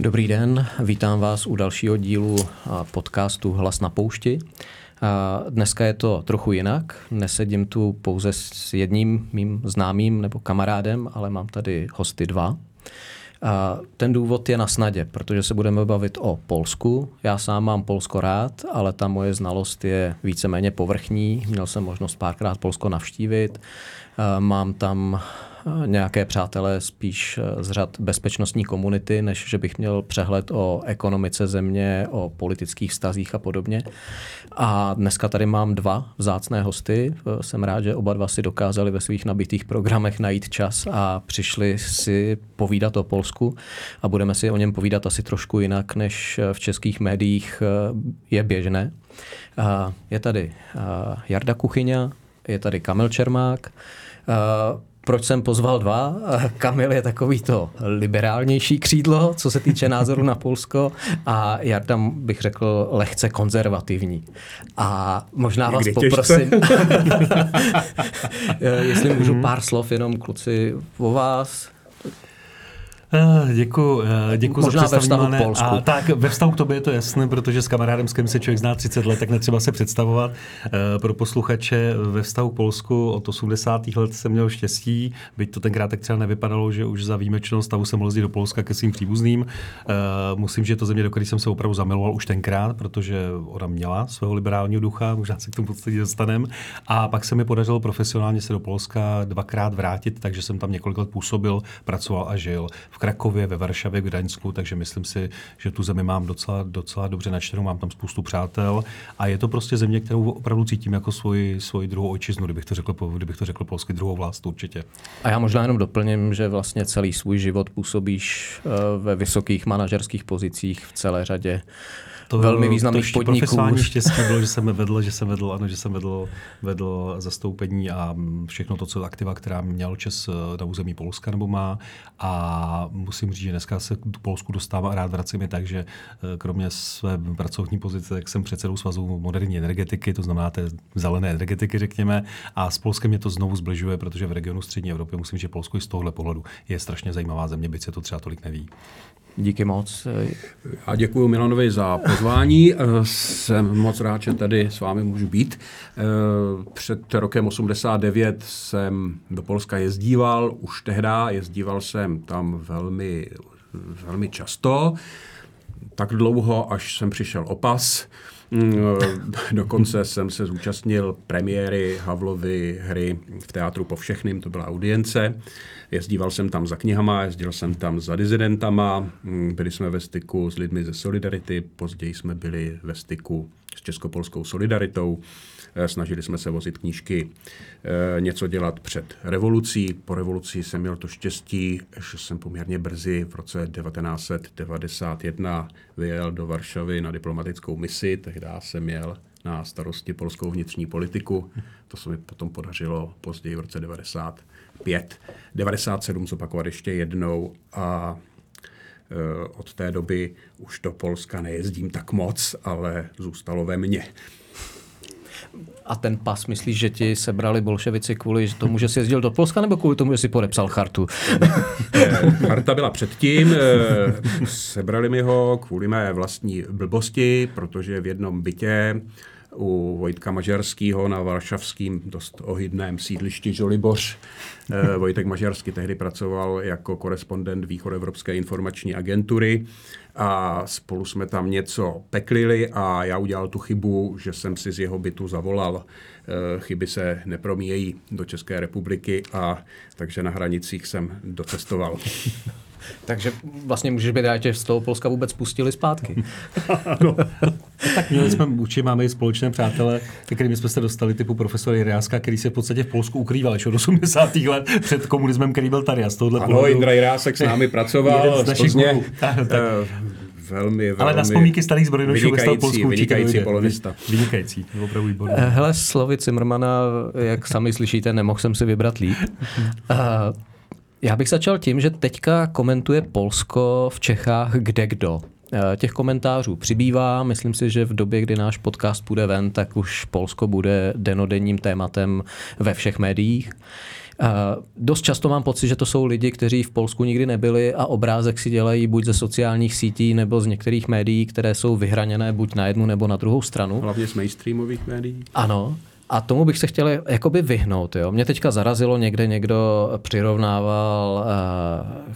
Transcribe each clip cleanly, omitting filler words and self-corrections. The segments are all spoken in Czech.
Dobrý den, vítám vás u dalšího dílu podcastu Hlas na poušti. Dneska je to trochu jinak, nesedím tu pouze s jedním mým známým nebo kamarádem, ale mám tady hosty 2. Ten důvod je na snadě, protože se budeme bavit o Polsku. Já sám mám Polsko rád, ale ta moje znalost je víceméně povrchní. Měl jsem možnost párkrát Polsko navštívit. Mám tam nějaké přátelé spíš z řad bezpečnostní komunity, než že bych měl přehled o ekonomice země, o politických vztazích a podobně. A dneska tady mám 2 vzácné hosty. Jsem rád, že oba 2 si dokázali ve svých nabitých programech najít čas a přišli si povídat o Polsku. A budeme si o něm povídat asi trošku jinak, než v českých médiích je běžné. Je tady Jarda Kuchyňa, je tady Kamil Čermák. Proč jsem pozval 2? Kamil je takový to liberálnější křídlo, co se týče názoru na Polsko, a Jarda bych řekl lehce konzervativní. A možná vás poprosím, jestli můžu pár slov jenom kluci o vás. Děkuji za představování. Možná ve vztahu k Polsku. Tak, ve vztahu k tobě je to jasné, protože s kamarádem, s kterým se člověk zná 30 let, tak netřeba se představovat. Pro posluchače ve vztahu k Polsku od 80. let jsem měl štěstí, byť to tenkrát tak třeba nevypadalo, že už za výjimečného stavu jsem mohl jezdit do Polska ke svým příbuzným. Musím, že je to země, do které jsem se opravdu zamiloval už tenkrát, protože ona měla svého liberálního ducha, možná se k tomu později dostaneme. A pak se mi podařilo profesionálně se do Polska 2krát vrátit, takže jsem tam několik let působil, pracoval a žil. V Krakově, ve Varšavě, v Gdaňsku, takže myslím si, že tu zemi mám docela dobře načtenou, mám tam spoustu přátel a je to prostě země, kterou opravdu cítím jako svoji druhou očiznu, kdybych to řekl polsky, druhou vlast určitě. A já možná jenom doplním, že vlastně celý svůj život působíš ve vysokých manažerských pozicích v celé řadě velmi významných podniků. Profesionální štěstí bylo, že jsem vedl zastoupení a všechno to, co aktiva, která měl ČEZ na území Polska nebo má. A musím říct, že dneska se do Polsku dostává a rád vracím je tak, že kromě své pracovní pozice, tak jsem předsedou Svazu moderní energetiky, to znamená té zelené energetiky, řekněme. A s Polskem mě to znovu zbližuje, protože v regionu střední Evropy musím, že Polsko i z tohohle pohledu je strašně zajímavá země, byť se to třeba tolik neví. Díky moc. A děkuji Milanovi za pozvání. Jsem moc rád, že tady s vámi můžu být. Před rokem 1989 jsem do Polska jezdíval, už tehdy jezdíval jsem tam velmi, velmi často, tak dlouho, až jsem přišel o pas. Dokonce jsem se zúčastnil premiéry Havlovy hry v Teátru po všechnym, to byla audience. Jezdíval jsem tam za knihama, jezdil jsem tam za dizidentama, byli jsme ve styku s lidmi ze Solidarity, později jsme byli ve styku s Českopolskou solidaritou, snažili jsme se vozit knížky, něco dělat před revolucí. Po revoluci jsem měl to štěstí, že jsem poměrně brzy v roce 1991 vyjel do Varšavy na diplomatickou misi, tehdy jsem měl na starosti polskou vnitřní politiku, to se mi potom podařilo později v roce 1997 zopakovat ještě jednou a od té doby už do Polska nejezdím tak moc, ale zůstalo ve mně. A ten pas, myslíš, že ti sebrali bolševici kvůli tomu, že jsi jezdil do Polska, nebo kvůli tomu, že jsi podepsal chartu? Charta byla předtím, sebrali mi ho kvůli mé vlastní blbosti, protože v jednom bytě u Vojtka Mažerského na varšavském dost ohydném sídlišti Žoliboř. Vojtek Mažerský tehdy pracoval jako korespondent Východoevropské informační agentury a spolu jsme tam něco peklili a já udělal tu chybu, že jsem si z jeho bytu zavolal. Chyby se nepromíjejí do České republiky, a takže na hranicích jsem docestoval. Takže vlastně můžeš být rád, že z toho Polska vůbec pustili zpátky. No. Tak měli jsme, určitě máme i společné přátelé, kterými jsme se dostali, typu profesora Jiráska, který se v podstatě v Polsku ukrýval ještě od 80. let před komunismem, který byl tady. Ano, Jindra Jirásek s námi pracoval. Velmi ale na vzpomínky starých zbrojnošů ve Polsku vynikající polonista. Vynikající, opravdu výborný. Hele, slovy Cimrmana, jak sami slyšíte, nemohl jsem si vybrat líp. Já bych začal tím, že teďka komentuje Polsko v Čechách kdekdo. Těch komentářů přibývá, myslím si, že v době, kdy náš podcast půjde ven, tak už Polsko bude denodenním tématem ve všech médiích. Dost často mám pocit, že to jsou lidi, kteří v Polsku nikdy nebyli a obrázek si dělají buď ze sociálních sítí nebo z některých médií, které jsou vyhraněné buď na jednu nebo na druhou stranu. Hlavně z mainstreamových médií. Ano. A tomu bych se chtěl jakoby vyhnout. Jo. Mě teďka zarazilo, někdo přirovnával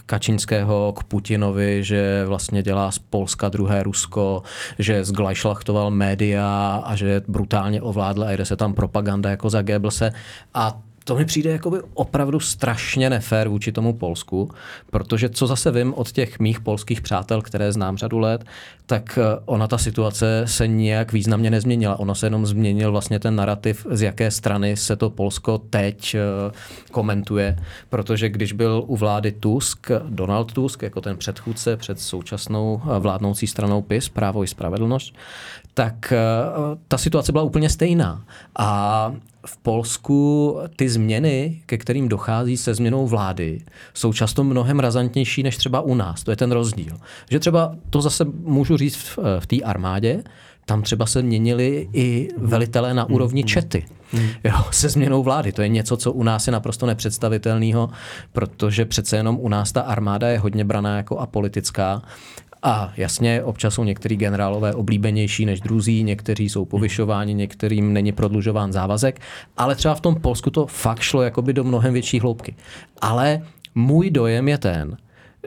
Kačínského k Putinovi, že vlastně dělá z Polska druhé Rusko, že zglajšlachtoval média a že brutálně ovládl a jde se tam propaganda jako za Goebbelse. A to mi přijde jakoby opravdu strašně nefér vůči tomu Polsku, protože co zase vím od těch mých polských přátel, které znám řadu let, tak ona ta situace se nijak významně nezměnila. Ona se jenom změnil vlastně ten narrativ, z jaké strany se to Polsko teď komentuje, protože když byl u vlády Tusk, Donald Tusk, jako ten předchůdce před současnou vládnoucí stranou PiS, Právo i spravedlnost, tak ta situace byla úplně stejná. A v Polsku ty změny, ke kterým dochází se změnou vlády, jsou často mnohem razantnější než třeba u nás. To je ten rozdíl. Že třeba, to zase můžu říct v té armádě, tam třeba se měnili i velitelé na úrovni čety. Jo, se změnou vlády. To je něco, co u nás je naprosto nepředstavitelného, protože přece jenom u nás ta armáda je hodně braná jako apolitická. A jasně, občas jsou některý generálové oblíbenější než druzí, někteří jsou povyšováni, některým není prodlužován závazek, ale třeba v tom Polsku to fakt šlo jakoby do mnohem větší hloubky. Ale můj dojem je ten,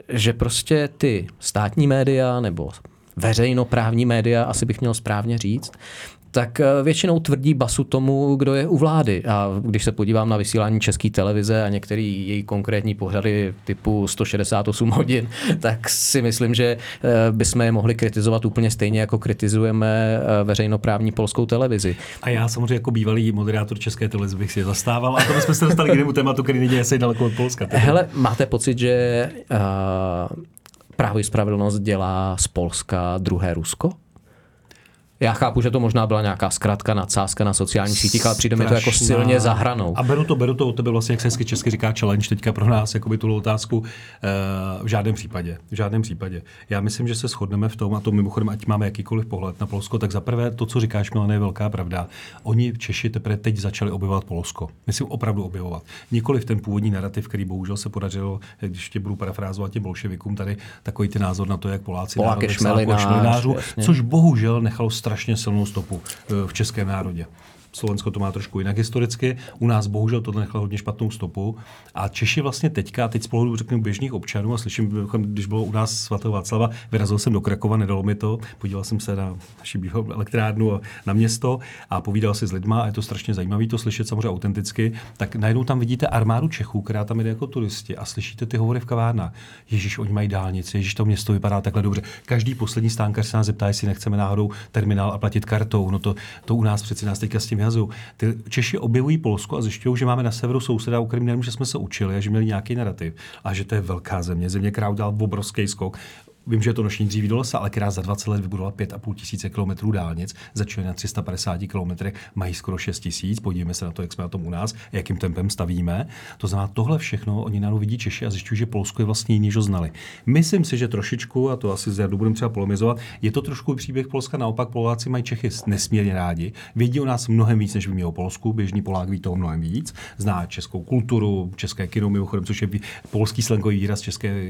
že prostě ty státní média nebo veřejnoprávní média, asi bych měl správně říct, tak většinou tvrdí basu tomu, kdo je u vlády. A když se podívám na vysílání České televize a některé její konkrétní pořady typu 168 hodin, tak si myslím, že bychom je mohli kritizovat úplně stejně, jako kritizujeme veřejnoprávní polskou televizi. A já samozřejmě jako bývalý moderátor České televize bych si je zastával, a to jsme se dostali k jinému tématu, který není asi daleko od Polska. Tedy. Hele, máte pocit, že Právo i spravedlnost dělá z Polska druhé Rusko? Já chápu, že to možná byla nějaká zkratka, nadsázka na sociálních sítích, ale přijde mi to jako silně za hranou. A beru to od tebe vlastně, jak se hezky česky říká challenge teďka pro nás, jakoby tuhle otázku. V žádném případě. Já myslím, že se shodneme v tom, a to mimochodem, ať máme jakýkoliv pohled na Polsko, tak zaprvé to, co říkáš, Milane, je velká pravda. Oni Češi teprve teď začali objevovat Polsko. Myslím opravdu objevovat. Nikoliv ten původní narrativ, který bohužel se podařilo, když tě budu parafrázovat těm bolševikům, tady takový ten názor na to, jak Poláci šmelinářů, což bohužel nechalo strašně silnou stopu v českém národě. Slovensko to má trošku jinak historicky. U nás bohužel tohle nechalo hodně špatnou stopu. A Češi vlastně teď z pohledu řeknu běžných občanů, a slyším, když bylo u nás svatého Václava, vyrazil jsem do Krakova, nedalo mi to, podíval jsem se na naši bývalou elektrárnu a na město a povídal si s lidma a je to strašně zajímavé to slyšet samozřejmě autenticky. Tak najednou tam vidíte armádu Čechů, která tam jde jako turisti a slyšíte ty hovory v kavárnách. Ježíš, oni mají dálnici, ježíš, to město vypadá takhle dobře. Každý poslední stánkař se nás zeptá, jestli nechceme náhodou terminál a platit kartou. No to u nás přeci nás teďka s tím ty Češi objevují Polsko a zjišťují, že máme na severu souseda, o kterém nevím, že jsme se učili a že měli nějaký narrativ a že to je velká země, která udělala obrovský skok. Vím, že je to noční dříví do lesa, ale která za 20 let vybudovala 5,5 tisíce kilometrů dálnic, začali na 350 kilometrech, mají skoro 6 000, podívejme se na to, jak jsme na tom u nás, jakým tempem stavíme. To znamená, tohle všechno oni najednou vidí Češi a zjišťují, že Polsko je vlastně jiný, než ho znali. Myslím si, že trošičku, a to asi z budeme třeba polemizovat, je to trošku příběh Polska, naopak Poláci mají Čechy nesmírně rádi. Vědí o nás mnohem víc, než by mělo Polsku, běžný Polák ví toho mnohem víc, zná českou kulturu, české kino, mimochodem, což je polský slangový výraz,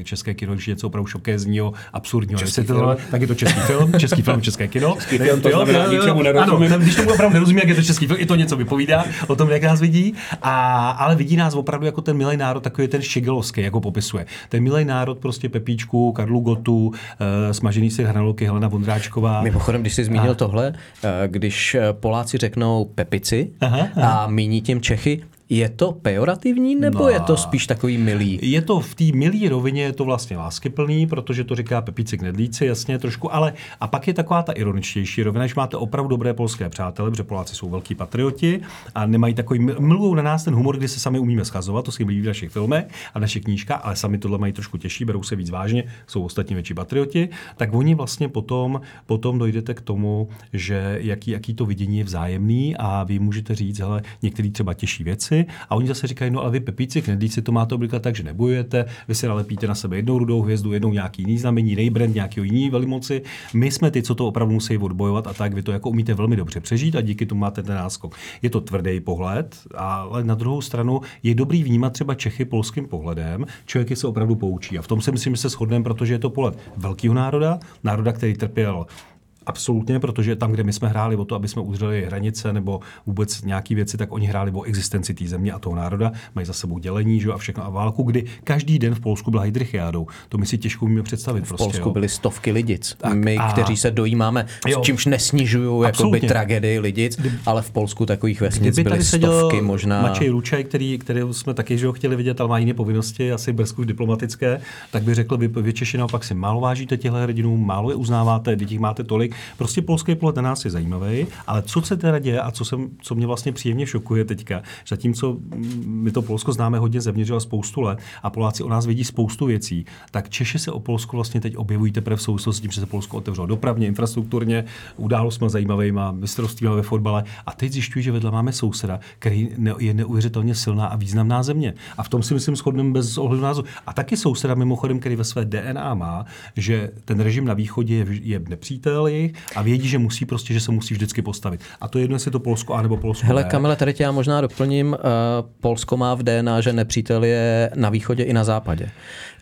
české kino, když něco opravdu šokézního absurdního. Tak je to český film, české kino. Český film, to znamená, ničemu nerozumím. Ano, když tomu opravdu nerozumím, jak je to český film, i to něco vypovídá o tom, jak nás vidí. Ale vidí nás opravdu jako ten milý národ, takový ten šigelovský, jako popisuje. Ten milý národ, prostě Pepíčku, Karlu Gotu, smažený si hranolky, Helena Vondráčková. Mimochodem, když jsi zmínil tohle, když Poláci řeknou Pepici a míní tím Čechy, Je to pejorativní, nebo je to spíš takový milý? Je to v té milý rovině, je to vlastně láskyplný, protože to říká Pepíci Knedlíci, jasně, trošku, ale a pak je taková ta ironičtější rovina, že máte opravdu dobré polské přátele, protože Poláci jsou velký patrioti a nemají takový, mluvou na nás ten humor, kdy se sami umíme schazovat, to se jim líbí v našich filmech a v našich knížkách, ale sami tohle mají trošku těžší, berou se víc vážně, jsou ostatní větší patrioti, tak oni vlastně potom dojdete k tomu, že jaký to vidění je vzájemný a vy můžete říct, hele, některý třeba těžší věci a oni zase říkají, no ale vy Pepíci Knedlíci to máte obvykle tak, že nebojujete, vy si nalepíte na sebe jednou rudou hvězdu, jednou nějaký jiný znamení, jiný brand, nějaký jiný velmoci. My jsme ty, co to opravdu musí odbojovat a tak vy to jako umíte velmi dobře přežít a díky tomu máte ten náskok. Je to tvrdý pohled, ale na druhou stranu je dobrý vnímat třeba Čechy polským pohledem. Člověk je se opravdu poučí a v tom si myslím, že se shodneme, protože je to pohled velkého národa, který trpěl absolutně, protože tam, kde my jsme hráli o to, aby jsme udrželi hranice nebo vůbec nějaké věci, tak oni hráli o existenci té země a toho národa, mají za sebou dělení, že, a všechno a válku, kdy každý den v Polsku byla heydrichiádou. To my si těžko umíme představit. V Polsku byly stovky lidic. Tak, my, kteří se dojímáme, s čímž nesnižují jakoby tragédii lidic, ale v Polsku takových vesnic byly stovky možná. Maciej Ručaj, který jsme taky, že ho chtěli vidět, ale má jiné povinnosti, asi brzku diplomatické, tak by řekl, vy Češi naopak si málo vážíte těchto hrdinů, málo je uznáváte, dětí máte tolik. Prostě polský pohled na nás je zajímavý, ale co se teda děje a co mě vlastně příjemně šokuje teďka, zatímco my to Polsko známe hodně zevnitř a spoustu let a Poláci o nás vědí spoustu věcí, tak Češi se o Polsku vlastně teď objevují teprve v souvislosti s tím, že se Polsko otevřelo dopravně, infrastrukturně, událo jsme zajímavýma mistrovstvíma ve fotbale a teď zjišťují, že vedle máme souseda, který je neuvěřitelně silná a významná země. A v tom si myslím shodneme bez ohledu na názor. A taky souseda mimochodem, který ve své DNA má, že ten režim na východě je nepřítel a vědí, že musí prostě, že se musí vždycky postavit. A to jedno, jestli to Polsko anebo Polsko. Hele, Kamile, tady tě já možná doplním. Polsko má v DNA, že nepřítel je na východě i na západě.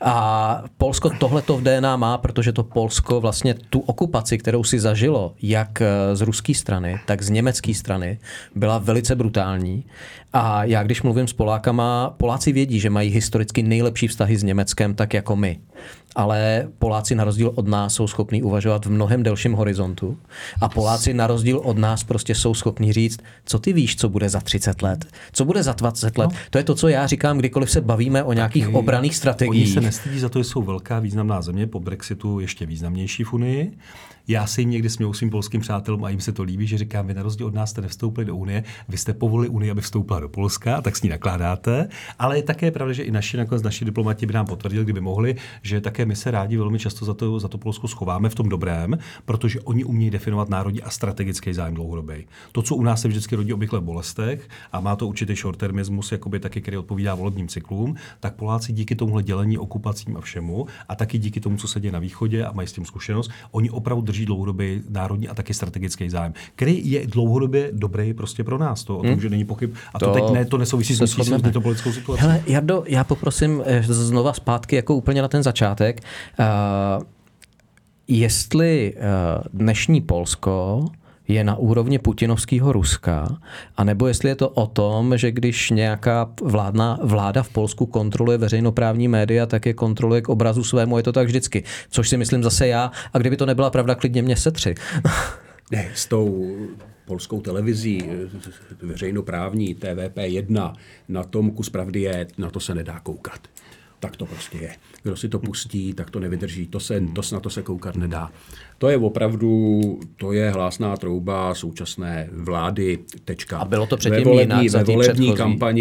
A Polsko tohleto v DNA má, protože to Polsko vlastně tu okupaci, kterou si zažilo, jak z ruské strany, tak z německé strany, byla velice brutální. A já, když mluvím s Polákama, Poláci vědí, že mají historicky nejlepší vztahy s Německem, tak jako my. Ale Poláci na rozdíl od nás jsou schopní uvažovat v mnohem delším horizontu a Poláci na rozdíl od nás prostě jsou schopní říct, co ty víš, co bude za 30 let, co bude za 20 let. No. To je to, co já říkám, kdykoliv se bavíme o nějakých obranných strategiích. Oni se nestydí za to, že jsou velká významná země, po Brexitu ještě významnější v Unii. Já se jim někdy směju svým polským přátelům a jim se to líbí, že říkám, vy na rozdíl od nás jste nevstoupili do Unie, vy jste povolili Unii, aby vstoupila do Polska, a tak s ní nakládáte. Ale je také pravda, že i naši diplomati by nám potvrdili, kdyby mohli, že také my se rádi velmi často za to Polsko schováme v tom dobrém, protože oni umějí definovat národní a strategický zájem dlouhodobý. To, co u nás se vždycky rodí obvykle v bolestech a má to určitý short-termismus, jakoby taky, který odpovídá volebním cyklům, tak Poláci díky tomuhle dělení okupacím a všemu a taky díky tomu, co se děje na východě a mají s tím zkušenost, oni opravdu dlouhodobě národní a taky strategický zájem, který je dlouhodobě dobrý prostě pro nás. To o tom, že není pochyb. A to teď ne, to nesouvisí s touto politickou situací. Hele, Jardo, já poprosím znova zpátky jako úplně na ten začátek. Jestli dnešní Polsko je na úrovni putinovského Ruska, anebo jestli je to o tom, že když nějaká vláda v Polsku kontroluje veřejnoprávní média, tak je kontroluje k obrazu svému, je to tak vždycky. Což si myslím zase já, a kdyby to nebyla pravda, klidně mě setři. Ne, s tou polskou televizí, veřejnoprávní TVP1, na tom kus pravdy je, na to se nedá koukat. Tak to prostě je. Kdo si to pustí, tak to nevydrží. Na to se koukat nedá. To je opravdu, to je hlásná trouba současné vlády. Tečka. A bylo to předtím jinak za tým předchozí.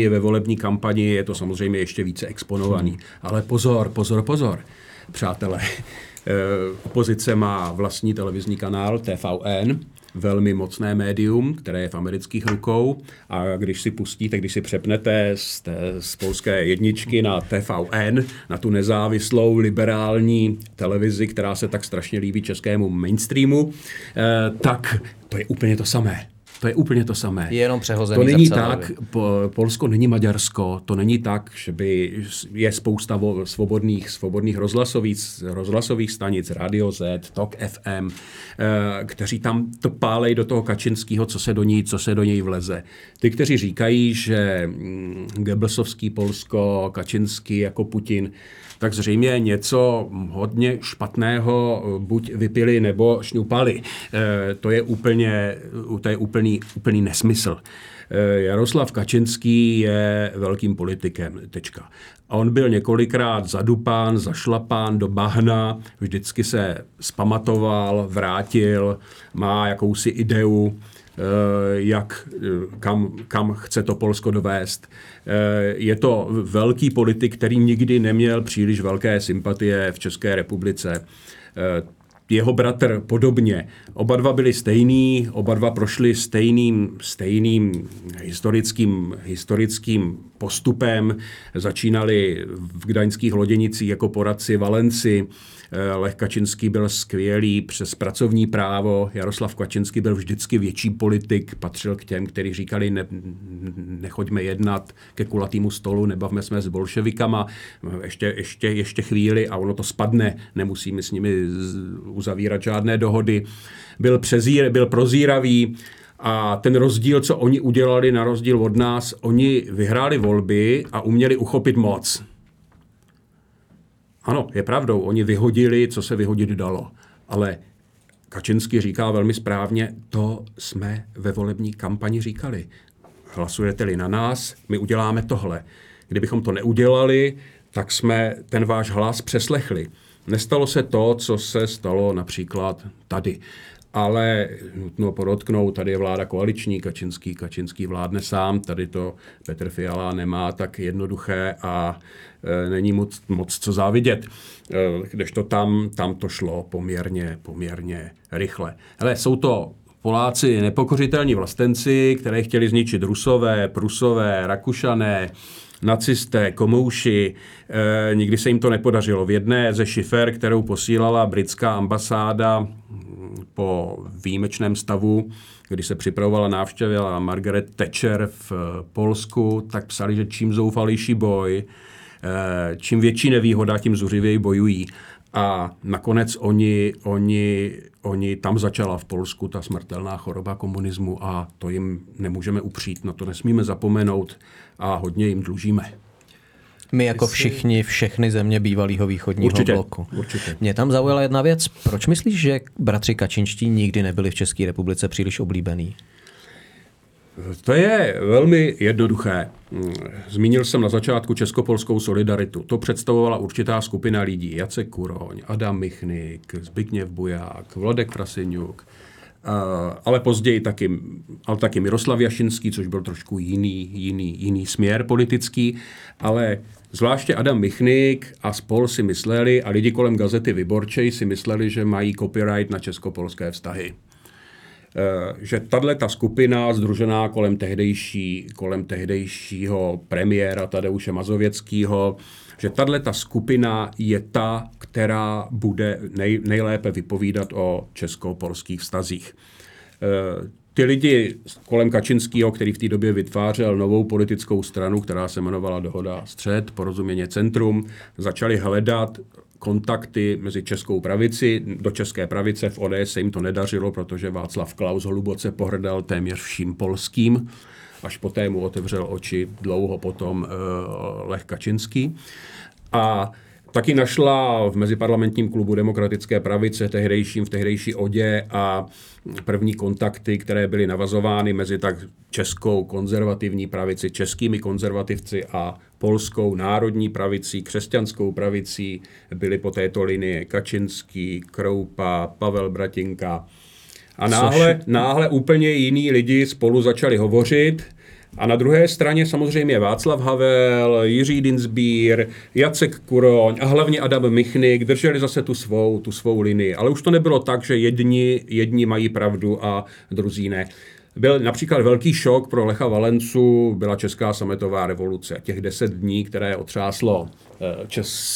Ve volební kampani je to samozřejmě ještě více exponovaný. Ale pozor. Přátelé, opozice má vlastní televizní kanál TVN, velmi mocné médium, které je v amerických rukou a když si pustíte, když si přepnete z polské jedničky na TVN, na tu nezávislou liberální televizi, která se tak strašně líbí českému mainstreamu, tak to je úplně to samé. Je jenom přehozený. To není tak, Polsko není Maďarsko, to není tak, že by je spousta svobodných rozhlasových stanic, Radio Z, Tok FM, kteří tam to pálej do toho Kačinského, co se do něj vleze. Ty, kteří říkají, že Goebbelsovský Polsko, Kačinský jako Putin, tak zřejmě něco hodně špatného buď vypili nebo šňupali. To je úplný nesmysl. Jaroslav Kačinský je velkým politikem, tečka. On byl několikrát zadupán, zašlapán do bahna, vždycky se zpamatoval, vrátil, má jakousi ideu, jak, kam chce to Polsko dovést. Je to velký politik, který nikdy neměl příliš velké sympatie v České republice. Jeho bratr podobně. Oba dva byli stejní, oba dva prošli stejným historickým postupem. Začínali v gdaňských Loděnicích jako poradci Valenci. Lech Kačinský byl skvělý přes pracovní právo. Jaroslav Kačinský byl vždycky větší politik, patřil k těm, kteří říkali, nechoďme jednat ke kulatýmu stolu, nebavme se s bolševikama, ještě chvíli a ono to spadne, nemusíme s nimi uzavírat žádné dohody. Byl prozíravý a ten rozdíl, co oni udělali na rozdíl od nás, oni vyhráli volby a uměli uchopit moc. Ano, je pravdou, oni vyhodili, co se vyhodit dalo. Ale Kačinský říká velmi správně, to jsme ve volební kampani říkali. Hlasujete-li na nás, my uděláme tohle. Kdybychom to neudělali, tak jsme ten váš hlas přeslechli. Nestalo se to, co se stalo například tady. Ale nutno podotknout, tady je vláda koaliční, Kačinský vládne sám, tady to Petr Fiala nemá tak jednoduché a není moc co závidět. Kdežto tam to šlo poměrně rychle. Hele, jsou to Poláci nepokořitelní vlastenci, které chtěli zničit Rusové, Prusové, Rakušané, nacisté, komouši, nikdy se jim to nepodařilo. V jedné ze šifer, kterou posílala britská ambasáda po výjimečném stavu, kdy se připravovala návštěva Margaret Thatcher v Polsku, tak psali, že čím zoufalejší boj, čím větší nevýhoda, tím zuřivěji bojují. A nakonec oni tam začala v Polsku ta smrtelná choroba komunismu a to jim nemůžeme upřít, na to nesmíme zapomenout a hodně jim dlužíme. My jako všechny země bývalého východního bloku. Určitě. Mě tam zaujala jedna věc. Proč myslíš, že bratři Kačinští nikdy nebyli v České republice příliš oblíbení? To je velmi jednoduché. Zmínil jsem na začátku českopolskou solidaritu. To představovala určitá skupina lidí. Jacek Kuroň, Adam Michnik, Zbigněv Buják, Vladek Prasiňuk, ale později taky Miroslav Jašinský, což byl trošku jiný směr politický, ale zvláště Adam Michnik a spol si mysleli, a lidi kolem gazety Vyborčej si mysleli, že mají copyright na českopolské vztahy. Že tato skupina sdružená kolem tehdejšího premiéra Tadeuše Mazověckého, že tato skupina je ta, která bude nejlépe vypovídat o česko-polských vztazích. Ty lidi kolem Kačinského, který v té době vytvářel novou politickou stranu, která se jmenovala Dohoda Střed, porozuměně Centrum, začali hledat kontakty mezi českou pravici, do české pravice. V ODS se jim to nedařilo, protože Václav Klaus hluboce pohrdal téměř vším polským. Až poté mu otevřel oči dlouho potom Lech Kačinský. A taky našla v Meziparlamentním klubu demokratické pravice v tehdejší Odě a první kontakty, které byly navazovány mezi tak českou konzervativní pravici, českými konzervativci a polskou národní pravicí, křesťanskou pravicí, byly po této linii Kačinský, Kroupa, Pavel Bratinka. A náhle úplně jiní lidi spolu začali hovořit. A na druhé straně samozřejmě Václav Havel, Jiří Dienstbier, Jacek Kuroň a hlavně Adam Michnik drželi zase tu svou linii. Ale už to nebylo tak, že jedni mají pravdu a druzí ne. Byl například velký šok pro Lecha Valencu, byla Česká sametová revoluce. Těch 10 dní, které otřáslo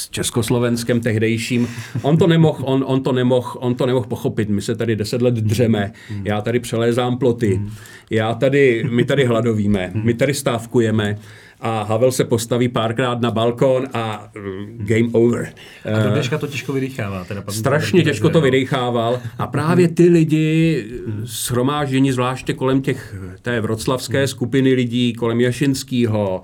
Československem tehdejším, on to nemohl pochopit. My se tady 10 let dřeme, já tady přelézám ploty, my tady hladovíme, my tady stávkujeme. A Havel se postaví párkrát na balkon a game over. A do dneška to těžko vydýchává. Strašně těžko to vydýchával. A právě ty lidi shromáždění, zvláště kolem té vroclavské skupiny lidí, kolem Jašinského,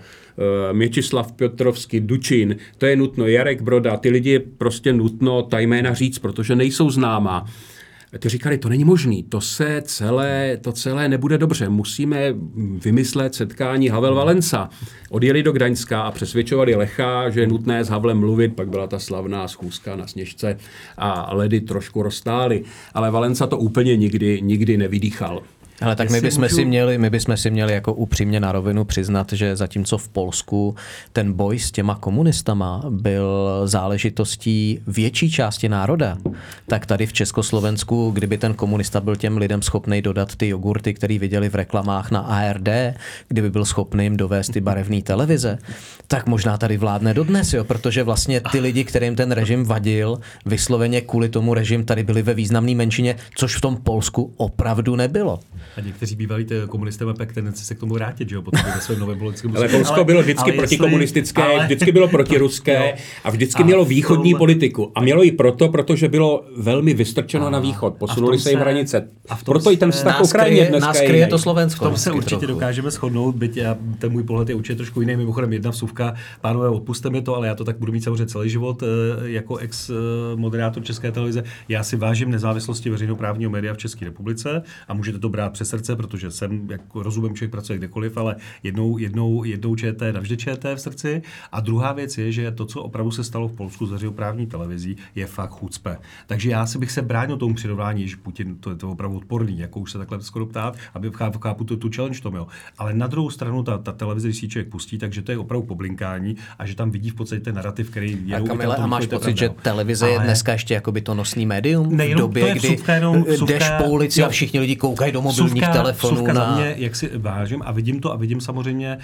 Měčislav Piotrowski, Dučin, to je nutno, Jarek Broda, ty lidi je prostě nutno ta jména říct, protože nejsou známá. Ty říkali, to není možný, to celé nebude dobře, musíme vymyslet setkání Havel Valenca. Odjeli do Gdaňska a přesvědčovali Lecha, že je nutné s Havlem mluvit, pak byla ta slavná schůzka na Sněžce a ledy trošku roztály, ale Valenca to úplně nikdy nevydýchal. Ale tak my bychom si měli jako upřímně na rovinu přiznat, že zatímco v Polsku ten boj s těma komunistama byl záležitostí větší části národa, tak tady v Československu, kdyby ten komunista byl těm lidem schopný dodat ty jogurty, který viděli v reklamách na ARD, kdyby byl schopný jim dovést ty barevné televize, tak možná tady vládne dodnes, jo, protože vlastně ty lidi, kterým ten režim vadil, vysloveně kvůli tomu režim tady byli ve významné menšině, což v tom Polsku opravdu nebylo. A někteří bývalí komunisté mají tendence se k tomu vrátit, že jo, potom ve svém novém politickém systému. Ale Polsko bylo vždycky protikomunistické, vždycky bylo protiruské a vždycky mělo východní politiku. A mělo ji proto, protože bylo velmi vystrčeno na východ. Posunuli se jim hranice. Proto i ten vztah Ukrajině dneska nás kryje to Slovensko. V tom se určitě dokážeme shodnout, byť ten můj pohled je určitě trošku jiný. Mimochodem jedna vsuvka, pánové, odpusťte mi to, ale já to tak budu mít samozřejmě celý život jako ex-moderátor České televize. Já si vážím nezávislosti veřejnoprávního média v České republice a můžete to brát přes srdce, protože jsem, jako rozumím, člověk pracuje kdekoliv, ale jednou ČT, navždy ČT v srdci. A druhá věc je, že to, co opravdu se stalo v Polsku s veřejnoprávní televizí, je fakt chucpe. Takže já si bych se bránil tomu přirovnání, že Putin to je to opravdu odporný, jako už se takhle skoro ptát, aby chápu tu challenge tomu, jo. Ale na druhou stranu ta televize, když si člověk pustí, takže to je opravdu poblinkání a že tam vidí v podstatě ten narrativ, který je. Kamile, a máš pocit, že televize je dneska ještě jakoby to nosný médium v době, kdy jdeš po ulici a všichni lidi koukají do mobilních telefonů. Suvka na mě, jak si vážím a vidím to a vidím samozřejmě,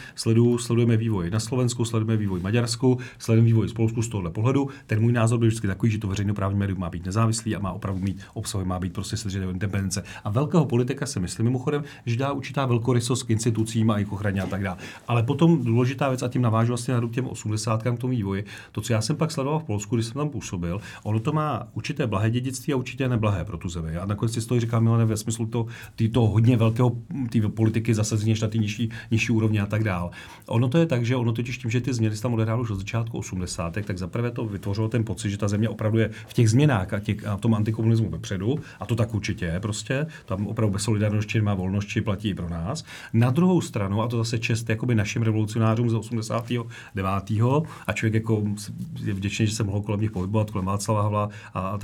sledujeme vývoj na Slovensku, sledujeme vývoj v Maďarsku, sledujeme vývoj z Polsku z tohohle pohledu. Ten můj názor byl vždycky takový, že to veřejnoprávní médium má být nezávislý a má opravdu mít obsahy, má být prostě slyšet independence. A velkého politika se myslím mimochodem, že dá určitá velkorysost k institucím a jejich ochraně a tak dále. Ale potom důležitá věc a tím navážu vlastně na těm 80kám k tomu vývoji. To, co já jsem pak sledoval v Polsku, když jsem tam působil, ono to má určité blahé dědictví a určitě neblahé pro tu zemi. A nakonec si z toho říkám, Milane, ve smyslu to hodně velkého politiky zasazení na ty nižší úrovně a tak dál. Ono to je tak, že ono totiž tím, že ty změny se tam odehrály už od začátku 80. tak zaprvé to vytvořilo ten pocit, že ta země opravdu je v těch změnách a v tom antikomunismu vepředu, a to tak určitě je prostě, tam opravdu bez solidárnosti má volnosti, platí i pro nás. Na druhou stranu, a to zase čest jakoby našim revolucionářům z 89. a člověk jako je vděčný, že se mohl kolem nich pohybovat, kolem Václava Havla a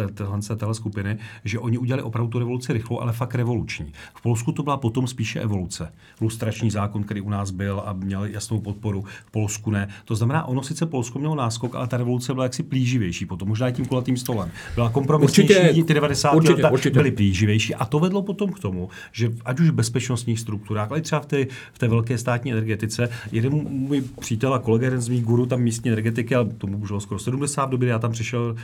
téhle skupiny, že oni udělali opravdu tu revoluci rychlou, ale fakt revoluční. V Polsku to byla potom spíše evoluce. Lustrační zákon, který u nás byl a měl jasnou podporu, v Polsku ne. To znamená, ono sice Polsko mělo náskok, ale ta revoluce byla jaksi plíživější potom, možná i tím kulatým stolem. Byla kompromisnější, určitě, ty 90. leta byly plíživější a to vedlo potom k tomu, že ať už v bezpečnostních strukturách, ale i třeba v té velké státní energetice, jeden můj přítel a kolega, jeden z mých guru tam místní energetiky, ale tomu už bylo skoro 70 doby, já tam přišel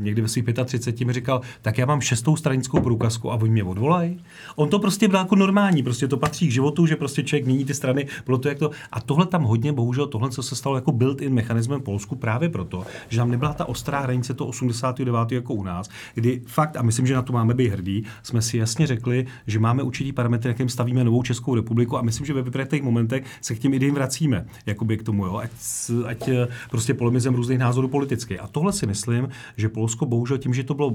někdy ve svých 35, mi říkal, tak já mám 6. stranickou průkazku a oni mě odvolají. On to prostě byl jako normální, prostě to patří k životu, že prostě člověk mění ty strany, bylo to jak to. A tohle tam hodně, bohužel tohle, co se stalo jako built-in mechanismem Polsku právě proto, že tam nebyla ta ostrá hranice toho 89. jako u nás, kdy fakt, a myslím, že na to máme být hrdí, jsme si jasně řekli, že máme určitý parametry, jakým stavíme novou Českou republiku a myslím, že ve vypratých momentech se k těm ideím vracíme, jakoby k tomu, jo, ať prostě polemizem různých názorů politicky. A tohle si myslím, že Polsko bohužel tím, že to bylo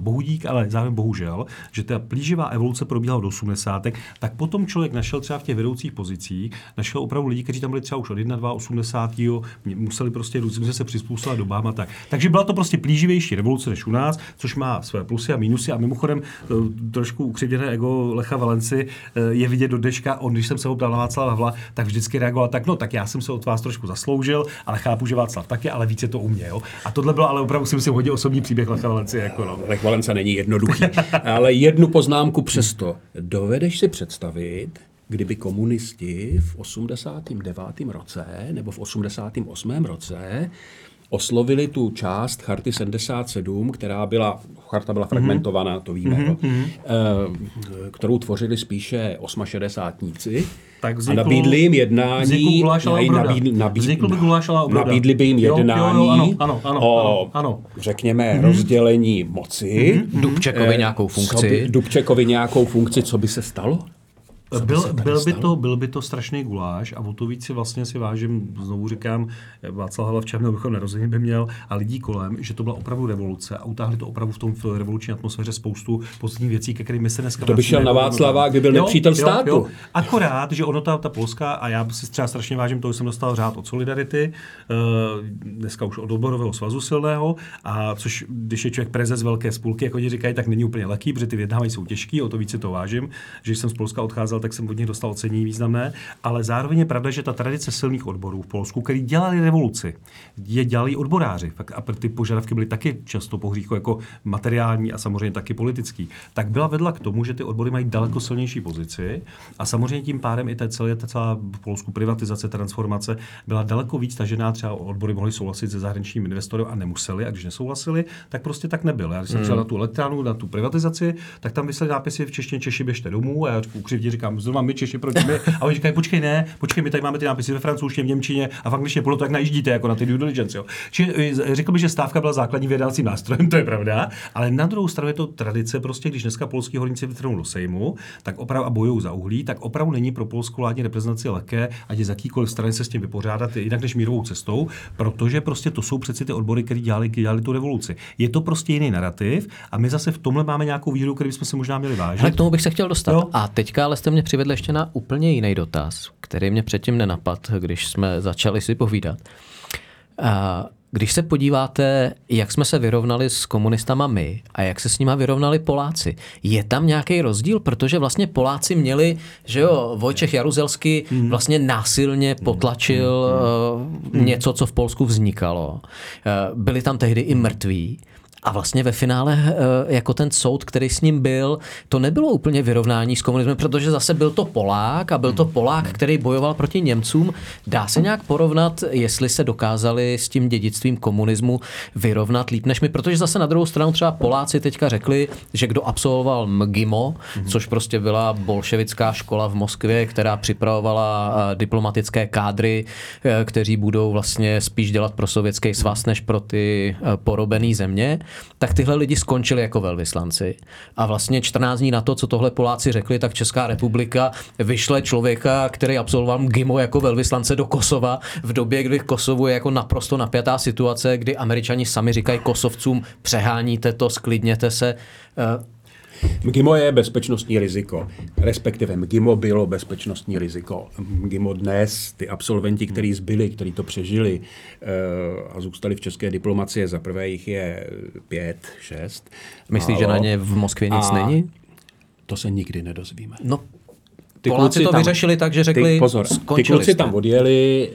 bohudík, ale zároveň bohužel, že ta plíživá evoluce probíhala do 80. tak potom člověk našel třeba v těch vedoucích pozicích, našel opravdu lidi, kteří tam byli třeba už od 81. museli prostě museli se přizpůsobit dobám a tak. Takže byla to prostě plíživější revoluce než u nás, což má své plusy a minusy a mimochodem trošku ukřivěné ego Lecha Valenci je vidět do dneška. On, když jsem se ho ptal na Václava Havla, tak vždycky reagoval tak, no tak já jsem se od vás trošku zasloužil, ale chápu, že Václav taky, ale víc je to u mě, jo. A tohle bylo ale opravdu si myslím hodně osobní příběh Lecha Valenci jako no. Lech Valenca není jednoduchý, ale jednu poznámku přesto. Dovedeš si představit, kdyby komunisti v 89. roce nebo v 88. roce oslovili tu část Charty 77, charta byla fragmentovaná, to víme, kterou tvořili spíše 68. a nabídli jim jednání, nabídli by jim jednání o, řekněme, rozdělení moci. Dubčekovi nějakou funkci. Co by se stalo? Byl by to strašný guláš a o to víc si vlastně si vážím, znovu říkám, Václav Havel v černém bychom nerozeně by měl a lidí kolem, že to byla opravdu revoluce a utáhli to opravdu v tom revoluční atmosféře spoustu pozitivních věcí, ke kterým my se dneska... To by šel na Václava, kdyby byl nepřítel státu. Jo. Akorát, že ono ta polská, a já si třeba strašně vážím toho, že jsem dostal řád od Solidarity, dneska už od odborového svazu silného, a což když je člověk prezes velké spolky, jako oni říkají, tak není úplně lehký, protože ty vyjednávání jsou těžký, o to víc si to vážím, že jsem z Polska odcházel, tak jsem od nich dostal ocenění významné, ale zároveň je pravda, že ta tradice silných odborů v Polsku, který dělali revoluci, je dělali odboráři, a ty požadavky byly taky často pohříchu jako materiální a samozřejmě taky politický, tak byla vedla k tomu, že ty odbory mají daleko silnější pozici a samozřejmě tím pádem i ta celá v Polsku privatizace, transformace byla daleko víc tažená, třeba odbory mohly souhlasit se zahraničním investorem a nemuseli, a když nesouhlasili, tak prostě tak nebyl. Já když jsem šel na tu elektránu, na tu privatizaci, tak tam vyslali nápisy v češtině Češi běžte domů a já ukřivdě říkám, zrovna my Češi proti my, a oni říkají, počkej, my tady máme ty nápisy ve francouzštině, v němčině a v angličtině, proto tak najíždíte jako na ty due diligence, jo. Či řekl bych, že stávka byla základním vyjednávacím nástrojem, to je pravda, ale na druhou stranu je to tradice, prostě když dneska polský horníci vytrhnou do Sejmu, tak opravdu a bojují za uhlí, tak opravdu není pro polskou vládní reprezentaci lehké, ať je z jakýkoliv strany se s tím vypořádat jinak než mírovou cestou, protože prostě to jsou přeci ty odbory, které dělali tu revoluci. Je to prostě jiný narativ a my zase v tomhle máme nějakou výhodu, kterou bychom se možná měli vážit. Ale k tomu bych se chtěl dostat. No. A teďka ale jste mě přivedli ještě na úplně jiný dotaz, který mě předtím nenapadl, když jsme začali si povídat. Když se podíváte, jak jsme se vyrovnali s komunistama my a jak se s nima vyrovnali Poláci, je tam nějaký rozdíl? Protože vlastně Poláci měli, že jo, Wojciech Jaruzelský vlastně násilně potlačil něco, co v Polsku vznikalo. Byli tam tehdy i mrtví. A vlastně ve finále, jako ten soud, který s ním byl, to nebylo úplně vyrovnání s komunismem, protože zase byl to Polák a byl to Polák, který bojoval proti Němcům. Dá se nějak porovnat, jestli se dokázali s tím dědictvím komunismu vyrovnat líp než my, protože zase na druhou stranu třeba Poláci teďka řekli, že kdo absolvoval MGIMO, což prostě byla bolševická škola v Moskvě, která připravovala diplomatické kádry, kteří budou vlastně spíš dělat pro Sovětský svaz, než pro ty porobené země, tak tyhle lidi skončili jako velvyslanci. A vlastně 14 dní na to, co tohle Poláci řekli, tak Česká republika vyšle člověka, který absolvoval MGIMO jako velvyslance do Kosova v době, kdy Kosovu je jako naprosto napjatá situace, kdy Američani sami říkají Kosovcům, přeháníte to, sklidněte se. MGIMO je bezpečnostní riziko. Respektive MGIMO bylo bezpečnostní riziko. MGIMO dnes, ty absolventi, kteří zbyli, kteří to přežili a zůstali v české diplomacii, za prvé jich je 5, 6. Myslíš, že na ně v Moskvě nic není? To se nikdy nedozvíme. No, Poláci to vyřešili tak, že řekli, ty kluci tam odjeli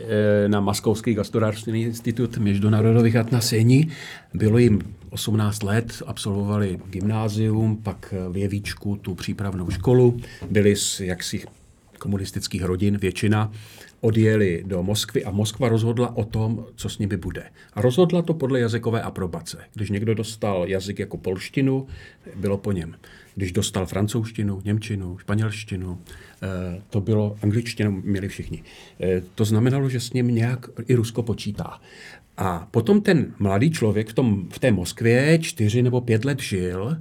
na Maskovský gastronomský institut mezinárodních odnasení. Bylo jim 18 let, absolvovali gymnázium, pak věvíčku, tu přípravnou školu. Byli z jaksi komunistických rodin, většina. Odjeli do Moskvy a Moskva rozhodla o tom, co s nimi bude. A rozhodla to podle jazykové aprobace. Když někdo dostal jazyk jako polštinu, bylo po něm. Když dostal francouzštinu, němčinu, španělštinu, to bylo, angličtinu měli všichni. To znamenalo, že s ním nějak i Rusko počítá. A potom ten mladý člověk v té Moskvě 4 nebo 5 let žil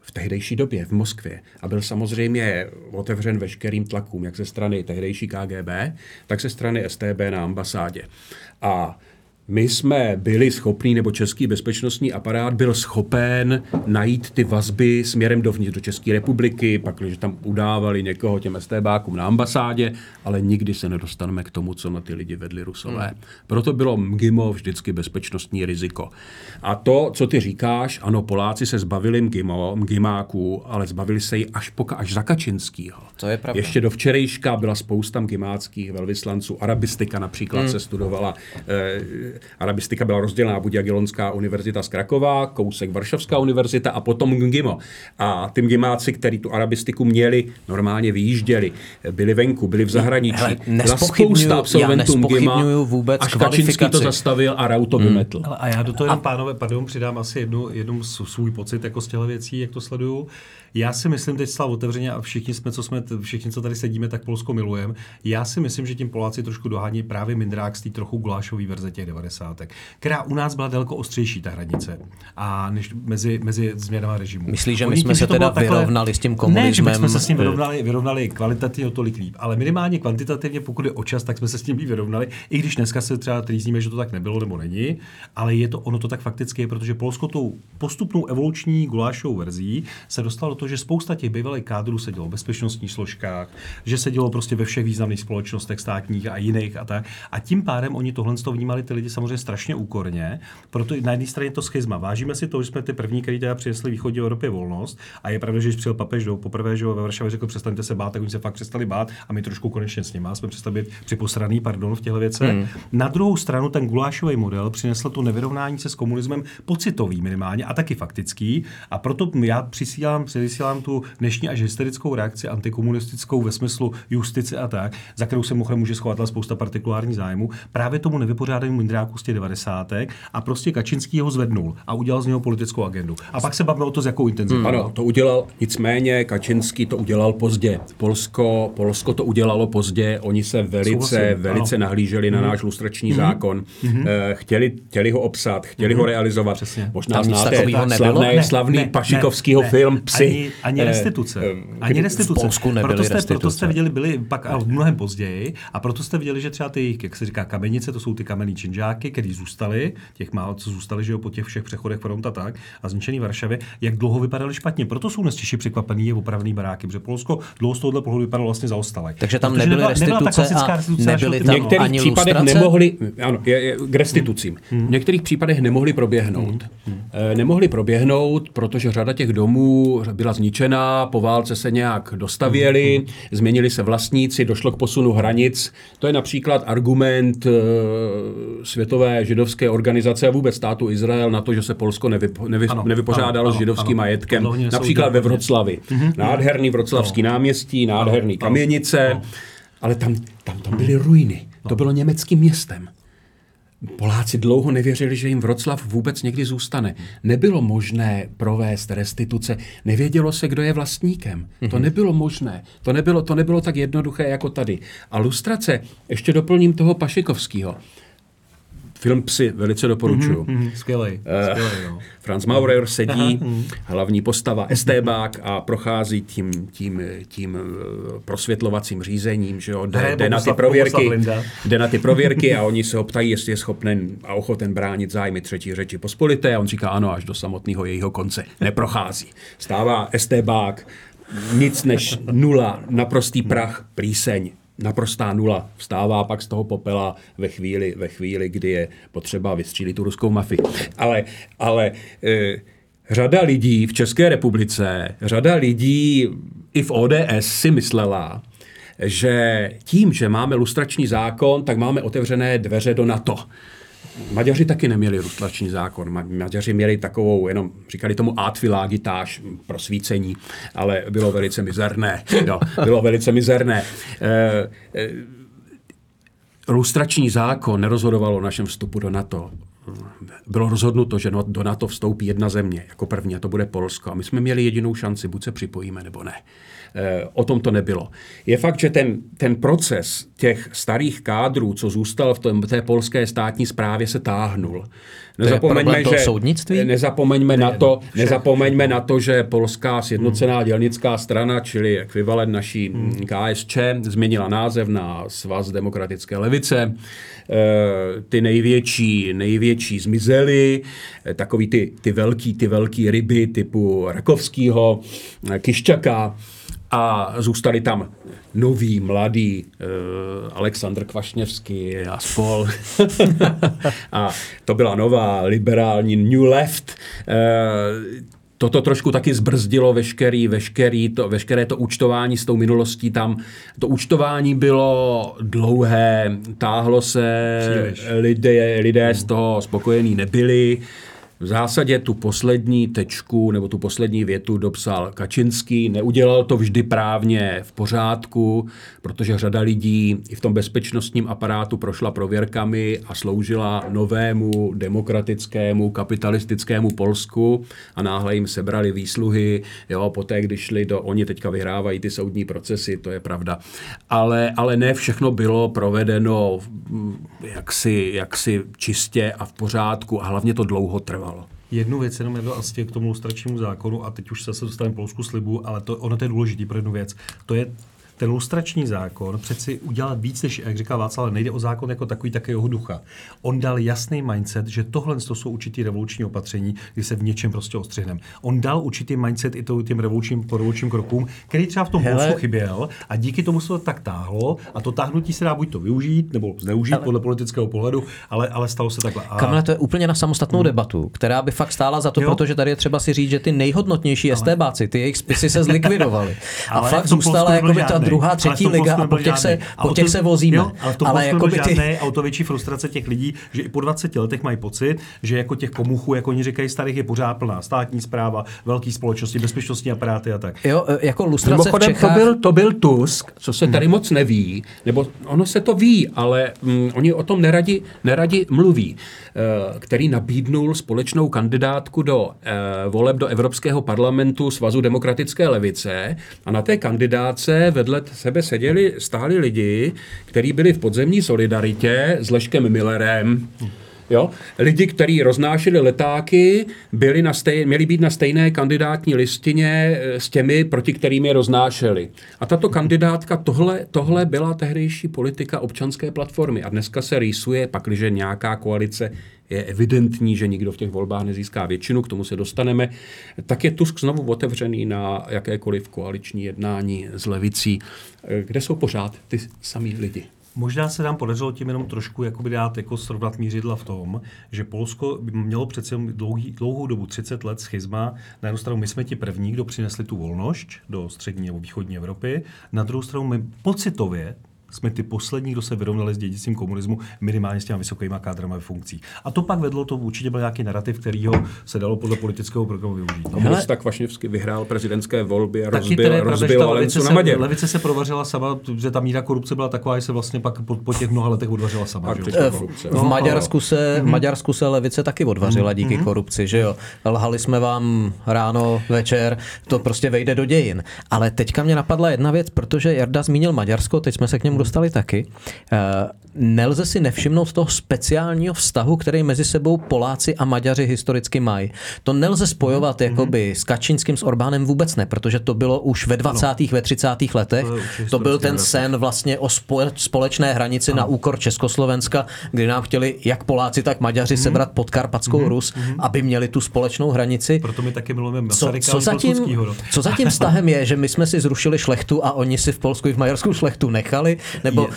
v tehdejší době v Moskvě a byl samozřejmě otevřen veškerým tlakům, jak ze strany tehdejší KGB, tak ze strany StB na ambasádě. A my jsme byli schopní, nebo český bezpečnostní aparát byl schopen najít ty vazby směrem dovnitř do České republiky, pak, když tam udávali někoho těm StBákům na ambasádě, ale nikdy se nedostaneme k tomu, co na ty lidi vedli Rusové. Proto bylo MGIMO vždycky bezpečnostní riziko. A to, co ty říkáš, ano, Poláci se zbavili MGIMáků, ale zbavili se ji až za Kačinskýho. To je pravda. Ještě do včerejška byla spousta MGIMáckých velvyslanců. Arabistika například se studovala. Arabistika byla rozdělená, buď Jagiellonská univerzita z Krakova, kousek Varšavská univerzita a potom MGIMO. A ty MGIMáci, kteří tu arabistiku měli, normálně vyjížděli, byli venku, byli v zahraničí. Byla spousta absolventů MGIMA, až Kačinský to zastavil a Rau to vymetl. A já do toho jenom, pánové, přidám asi jednou svůj pocit jako z těchto věcí, jak to sleduju. Já si myslím, teď stále otevřeně a všichni, co tady sedíme, tak Polsko milujeme. Já si myslím, že tím Poláci trošku dohání právě mindrák z té trochu gulášové verze těch 90. 90. která u nás byla daleko ostřejší ta hranice a než mezi změnama režimu. Myslíš, že my jsme se teda vyrovnali s tím komunismem? Ne, že jsme se s tím vyrovnali kvalitativně tolik líp, ale minimálně kvantitativně, pokud je o čas, tak jsme se s tím vyrovnali, i když dneska se třeba trýzníme, že to tak nebylo nebo není, ale je to, ono to tak fakticky je, protože Polsko tou postupnou evoluční gulášovou verzí se dostalo do toho, že spousta těch bývalých kádrů sedělo v bezpečnostních složkách, že sedělo prostě ve všech významných společnostech státních a jiných a tak. A tím pádem oni tohle vnímali ty lidi samozřejmě strašně úkorně, proto na jedné straně to schizma. Vážíme si to, že jsme ty první, kteří teda přinesli východní Evropě volnost, a je pravda, že když přijel papež poprvé, že ve Varšavě řekl, přestaňte se bát, tak oni se fakt přestali bát a my trošku konečně s nima jsme přestali být připosraný, pardon, v těchto věcech. Na druhou stranu ten gulášový model přinesl to nevyrovnání se s komunismem pocitový minimálně a taky faktický, a proto já předesílám tu dnešní až hysterickou reakci antikomunistickou ve smyslu justice a tak, za kterou se může schovatla spousta partikulárních zájmů, právě tomu nevypořádanému mindráku z těch 90. a prostě Kačinský ho zvednul a udělal z něho politickou agendu. A pak se bavilo o to, s jakou intenzitou. Ano, to udělal, nicméně Kačinský to udělal pozdě. Polsko to udělalo pozdě, oni se velice nahlíželi na náš lustrační zákon. Chtěli ho obsat, chtěli ho realizovat. Přesně. Možná znáte slavný Pašikovskýho film Psi. Ani restituce. V Polsku nebyly restituce. Proto jste viděli, byli pak mnohem později, a proto jste viděli, že třeba ty, jak se říká, kamenice, to jsou ty kamenní činžáky, které zůstaly, těch málo, co zůstaly, že jo, po těch všech přechodech fronta tak a zničený Varšavě, jak dlouho vypadaly špatně. Proto jsou dnes Češi překvapený je opravný baráky, protože Polsko dlouho z tohohle pohledu vypadalo vlastně zaostalé. Takže tam nebyly restituce a nebyly tam ani lustrace? Ano, k restitucím. V některých případech nemohli proběhnout. Nemohli proběhnout, protože řada těch domů byla zničena, po válce se nějak dostavěli, změnili se vlastníci, došlo k posunu hranic. To je například argument Světové židovské organizace a vůbec státu Izrael na to, že se Polsko nevypořádalo s židovským majetkem. Například ve Vroclavi. Nádherný Vroclavský náměstí, nádherný Kamenice, ale tam byly ruiny. To bylo německým městem. Poláci dlouho nevěřili, že jim Vroclav vůbec někdy zůstane. Nebylo možné provést restituce. Nevědělo se, kdo je vlastníkem. To nebylo možné. To nebylo tak jednoduché jako tady. A lustrace, ještě doplním toho Pašikovského. Film Psi velice doporučuju. Skvělej, no. Franz Maurer sedí, hlavní postava estébák a prochází tím prosvětlovacím řízením, že jo, jde na ty prověrky a oni se ho ptají, jestli je schopen a ochoten bránit zájmy Třetí řeči pospolité, a on říká ano, až do samotného jejího konce. Neprochází. Stává estébák, nic než nula, naprostý prach, plíseň. Naprostá nula, vstává pak z toho popela ve chvíli, kdy je potřeba vystřílit tu ruskou mafii. Ale řada lidí v České republice, řada lidí i v ODS si myslela, že tím, že máme lustrační zákon, tak máme otevřené dveře do NATO. Maďaři taky neměli lustrační zákon. Maďaři měli takovou, jenom říkali tomu átvilágitáž, prosvícení, ale bylo velice mizerné. Lustrační zákon nerozhodovalo o našem vstupu do NATO. Bylo rozhodnuto, že do NATO vstoupí jedna země jako první, a to bude Polsko. A my jsme měli jedinou šanci, buď se připojíme, nebo ne. O tom to nebylo. Je fakt, že ten proces těch starých kádrů, co zůstal v té polské státní správě, se táhnul. Nezapomeňme na to, že polská sjednocená dělnická strana, čili ekvivalent naší KSČ, změnila název na Svaz demokratické levice. Ty největší zmizely, takový ty velký ryby typu Rakovského, Kiščaka, a zůstali tam noví, mladí, Alexandr Kvašněvský a spol. A to byla nová liberální New Left. Toto trošku taky zbrzdilo veškeré to účtování s tou minulostí tam. To účtování bylo dlouhé, táhlo se, lidé z toho spokojení nebyli. V zásadě tu poslední tečku nebo tu poslední větu dopsal Kačinský. Neudělal to vždy právně v pořádku, protože řada lidí i v tom bezpečnostním aparátu prošla prověrkami a sloužila novému demokratickému kapitalistickému Polsku a náhle jim sebrali výsluhy. Jo, poté, když šli oni teďka vyhrávají ty soudní procesy, to je pravda. Ale ne všechno bylo provedeno jaksi čistě a v pořádku a hlavně to dlouho trvalo. Jednu věc jenom k tomu lustračnímu zákonu a teď už se dostaneme Polsku slibu, ale ono to je důležitý pro jednu věc. To je ten lustrační zákon přeci udělal víc, než, jak říkal Václav, nejde o zákon jako takový, také jeho ducha. On dal jasný mindset, že tohle jsou určitý revoluční opatření, kdy se v něčem prostě ostřihneme. On dal určitý mindset i těm revolučním krokům, který třeba v tom Polsku chyběl a díky tomu se to tak táhlo a to táhnutí se dá buď to využít nebo zneužít podle politického pohledu, ale stalo se takhle. Kamile, to je úplně na samostatnou debatu, která by fakt stála za to, protože tady je třeba si říct, že ty nejhodnotnější estébáci, ty jejich spisy se zlikvidovaly. A fakt zůstala jako by ta druhá, třetí liga a po těch se vozíme. Jo, ale jako by žádné autovětší frustrace těch lidí, že i po 20 letech mají pocit, že jako těch komuchů, jako oni říkají starých, je pořád plná státní správa, velký společnosti, bezpečnostní aparáty a tak. Jo, jako lustrace mimochodem, v Čechách... to byl Tusk, co se tady moc neví, nebo ono se to ví, ale oni o tom neradi mluví, který nabídnul společnou kandidátku do voleb do Evropského parlamentu Svazu demokratické levice a na té kandidáce vedle sebe stáli lidi, kteří byli v podzemní solidaritě s Leškem Millerem. Jo? Lidi, kteří roznášeli letáky, měli být na stejné kandidátní listině s těmi, proti kterými je roznášeli. A tato kandidátka, tohle byla tehdejší politika Občanské platformy. A dneska se rýsuje, pakliže nějaká koalice je evidentní, že nikdo v těch volbách nezíská většinu, k tomu se dostaneme, tak je Tusk znovu otevřený na jakékoliv koaliční jednání s levicí, kde jsou pořád ty samý lidi. Možná se nám podařilo tím jenom trošku dát srovnat mířidla v tom, že Polsko mělo přece dlouhou dobu, 30 let schizma. Na jednu stranu my jsme ti první, kdo přinesli tu volnost do střední nebo východní Evropy. Na druhou stranu my pocitově jsme ty poslední, kdo se vyrovnali s dědictvím komunismu, minimálně s těma vysokýma kádrama ve funkcí. A to pak vedlo, to určitě byl nějaký narrativ, kterýho se dalo podle politického programu využít. Komunista tak Kvašněvský vyhrál prezidentské volby a rozbil Valencu na Maděr. Levice se provařila sama, že ta míra korupce byla taková, že se vlastně pak po těch mnoha letech odvařila sama. V Maďarsku se levice taky odvařila díky korupci, že jo. Lhali jsme vám ráno, večer, to prostě vejde do dějin. Ale teďka mě napadla jedna věc, protože Jarda zmínil Maďarsko, teď jsme se k němu dostali taky. Nelze si nevšimnout toho speciálního vztahu, který mezi sebou Poláci a Maďaři historicky mají. To nelze spojovat jakoby s Kačínským, s Orbánem vůbec ne, protože to bylo už ve 20. ve 30. letech. To byl ten sen vlastně o společné hranici na úkor Československa, kdy nám chtěli jak Poláci, tak Maďaři sebrat Podkarpatskou Rus, aby měli tu společnou hranici. Proto my taky milujeme Masaryka a Polskýho. Co za tím vztahem je, že my jsme si zrušili šlechtu a oni si v Polsku i v Maďarsku šlechtu nechali? Nebo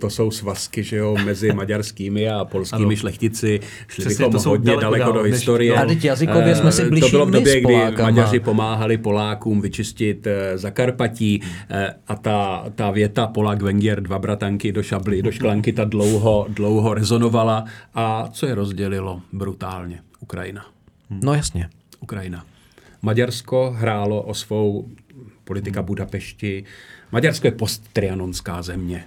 to jsou svazky, že jo, mezi maďarskými a polskými šlechtici. Šli bychom hodně daleko do historie. A teď jazykově jsme si blíží. To bylo v době, kdy Maďaři pomáhali Polákům vyčistit Zakarpatí a ta věta Polák, Węgier, dva bratanky do šably, do šklanky, ta dlouho rezonovala. A co je rozdělilo brutálně? Ukrajina. No jasně. Ukrajina. Maďarsko hrálo o svou politika Budapešti. Maďarsko je posttrianonská země.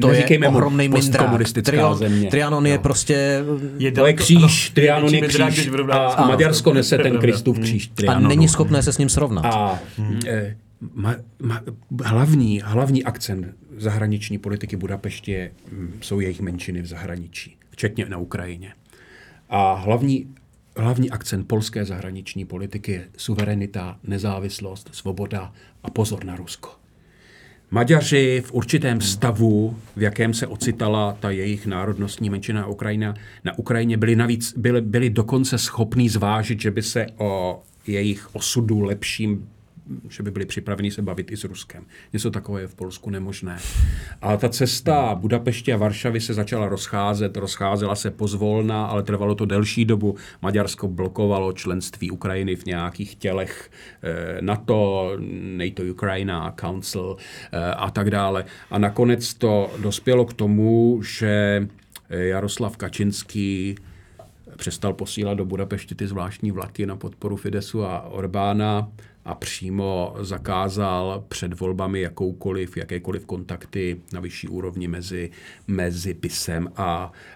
To je ohromný mindrák. Trianon je prostě... To je kříž, Trianon je kříž a Maďarsko nese ten Kristův kříž Trianonu. A není schopné se s ním srovnat. A hlavní akcent zahraniční politiky Budapešti jsou jejich menšiny v zahraničí, včetně na Ukrajině. A hlavní akcent polské zahraniční politiky je suverenita, nezávislost, svoboda a pozor na Rusko. Maďaři v určitém stavu, v jakém se ocitala ta jejich národnostní menšina na Ukrajině byli dokonce schopní zvážit, že by se o jejich osudu lepším, že by byli připraveni se bavit i s Ruskem. Něco takového je v Polsku nemožné. A ta cesta Budapešti a Varšavy se začala rozcházet, rozcházela se pozvolna, ale trvalo to delší dobu. Maďarsko blokovalo členství Ukrajiny v nějakých tělech NATO, NATO Ukrajina, Council a tak dále. A nakonec to dospělo k tomu, že Jaroslav Kačinský přestal posílat do Budapešti ty zvláštní vlaky na podporu Fidesu a Orbána a přímo zakázal před volbami jakékoliv kontakty na vyšší úrovni mezi PISem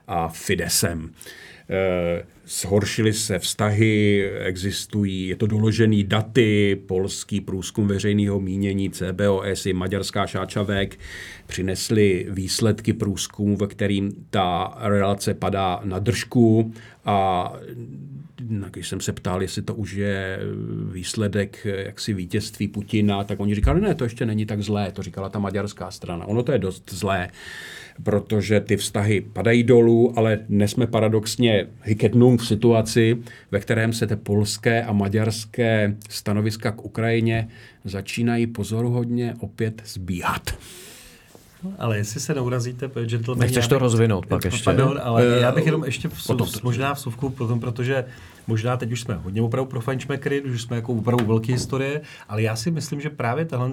a Fidesem. Zhoršily se vztahy, existují, je to doložený daty, polský průzkum veřejného mínění CBOS i maďarská Sáčavek přinesly výsledky průzkumu, ve kterým ta relace padá na držku a když jsem se ptal, jestli to už je výsledek jaksi vítězství Putina, tak oni říkali, ne, to ještě není tak zlé, to říkala ta maďarská strana. Ono to je dost zlé, protože ty vztahy padají dolů, ale dnes jsme paradoxně hykednou v situaci, ve kterém se ty polské a maďarské stanoviska k Ukrajině začínají pozoruhodně opět zbíhat. Ale jestli se neurazíte, gentlemani... Nechceš to rozvinout pak ještě. Pardon, ale já bych jenom ještě možná vsuvku, protože možná teď už jsme hodně opravdu pro fajnšmekry, už jsme jako opravdu velké historie, ale já si myslím, že právě tahle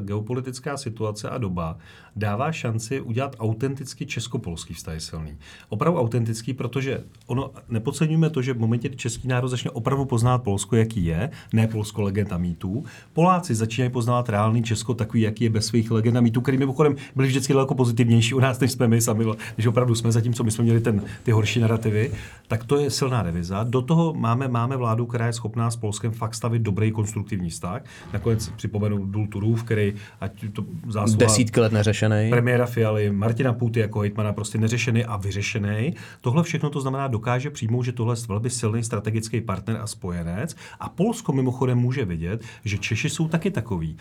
geopolitická situace a doba dává šanci udělat autenticky česko-polský vztahy silný. Opravdu autentický, protože ono, nepodceňujeme to, že v momentě, kdy český národ začne opravdu poznávat Polsko, jaký je, ne Polsko legend a mýtů, Poláci začínají poznávat reálný Česko takový, jaký je bez svých legend a mýtů, který mimochodem byli vždycky daleko pozitivnější u nás, než jsme my sami, než opravdu jsme, zatímco my jsme měli ty horší narrativy, tak to je silná reviza. Do toho máme vládu, která je schopná s Polskem fakt stavit dobrý konstruktivní vztah. Nakonec připomenu Důl Turów, který ať to zásluha desítky let neřešený. Premiéra Fialy, Martina Půty jako hejtmana, prostě neřešený a vyřešený. Tohle všechno to znamená, dokáže přijmout, že tohle je velmi silný strategický partner a spojenec. A Polsko mimochodem může vidět, že Češi jsou taky takový.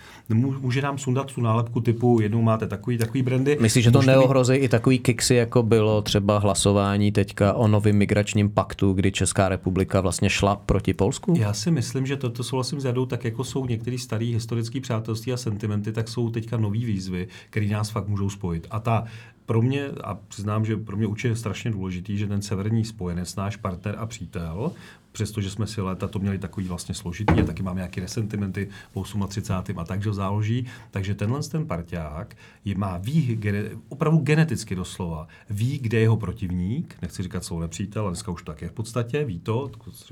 Může nám sundat tu nálepku typu jednou máte takový brandy. Myslíš, že to neohrozí i takový kiksy, jako bylo třeba hlasování teďka o novém migračním paktu, kdy Česká republika vlastně šla proti Polsku? Já si myslím, že to souhlasím s Jadou, tak jako jsou některé staré historické přátelství a sentimenty, tak jsou teďka nové výzvy, které nás fakt můžou spojit. A ta pro mě, a přiznám, že pro mě určitě je strašně důležitý, že ten severní spojenec, náš partner a přítel, přestože jsme si léta to měli takový vlastně složitý a taky máme nějaké resentimenty po 38. a takže záloží. Takže tenhle ten parťák opravdu geneticky doslova. Ví, kde je jeho protivník, nechci říkat slovo nepřítel, ale dneska už tak je v podstatě, ví to.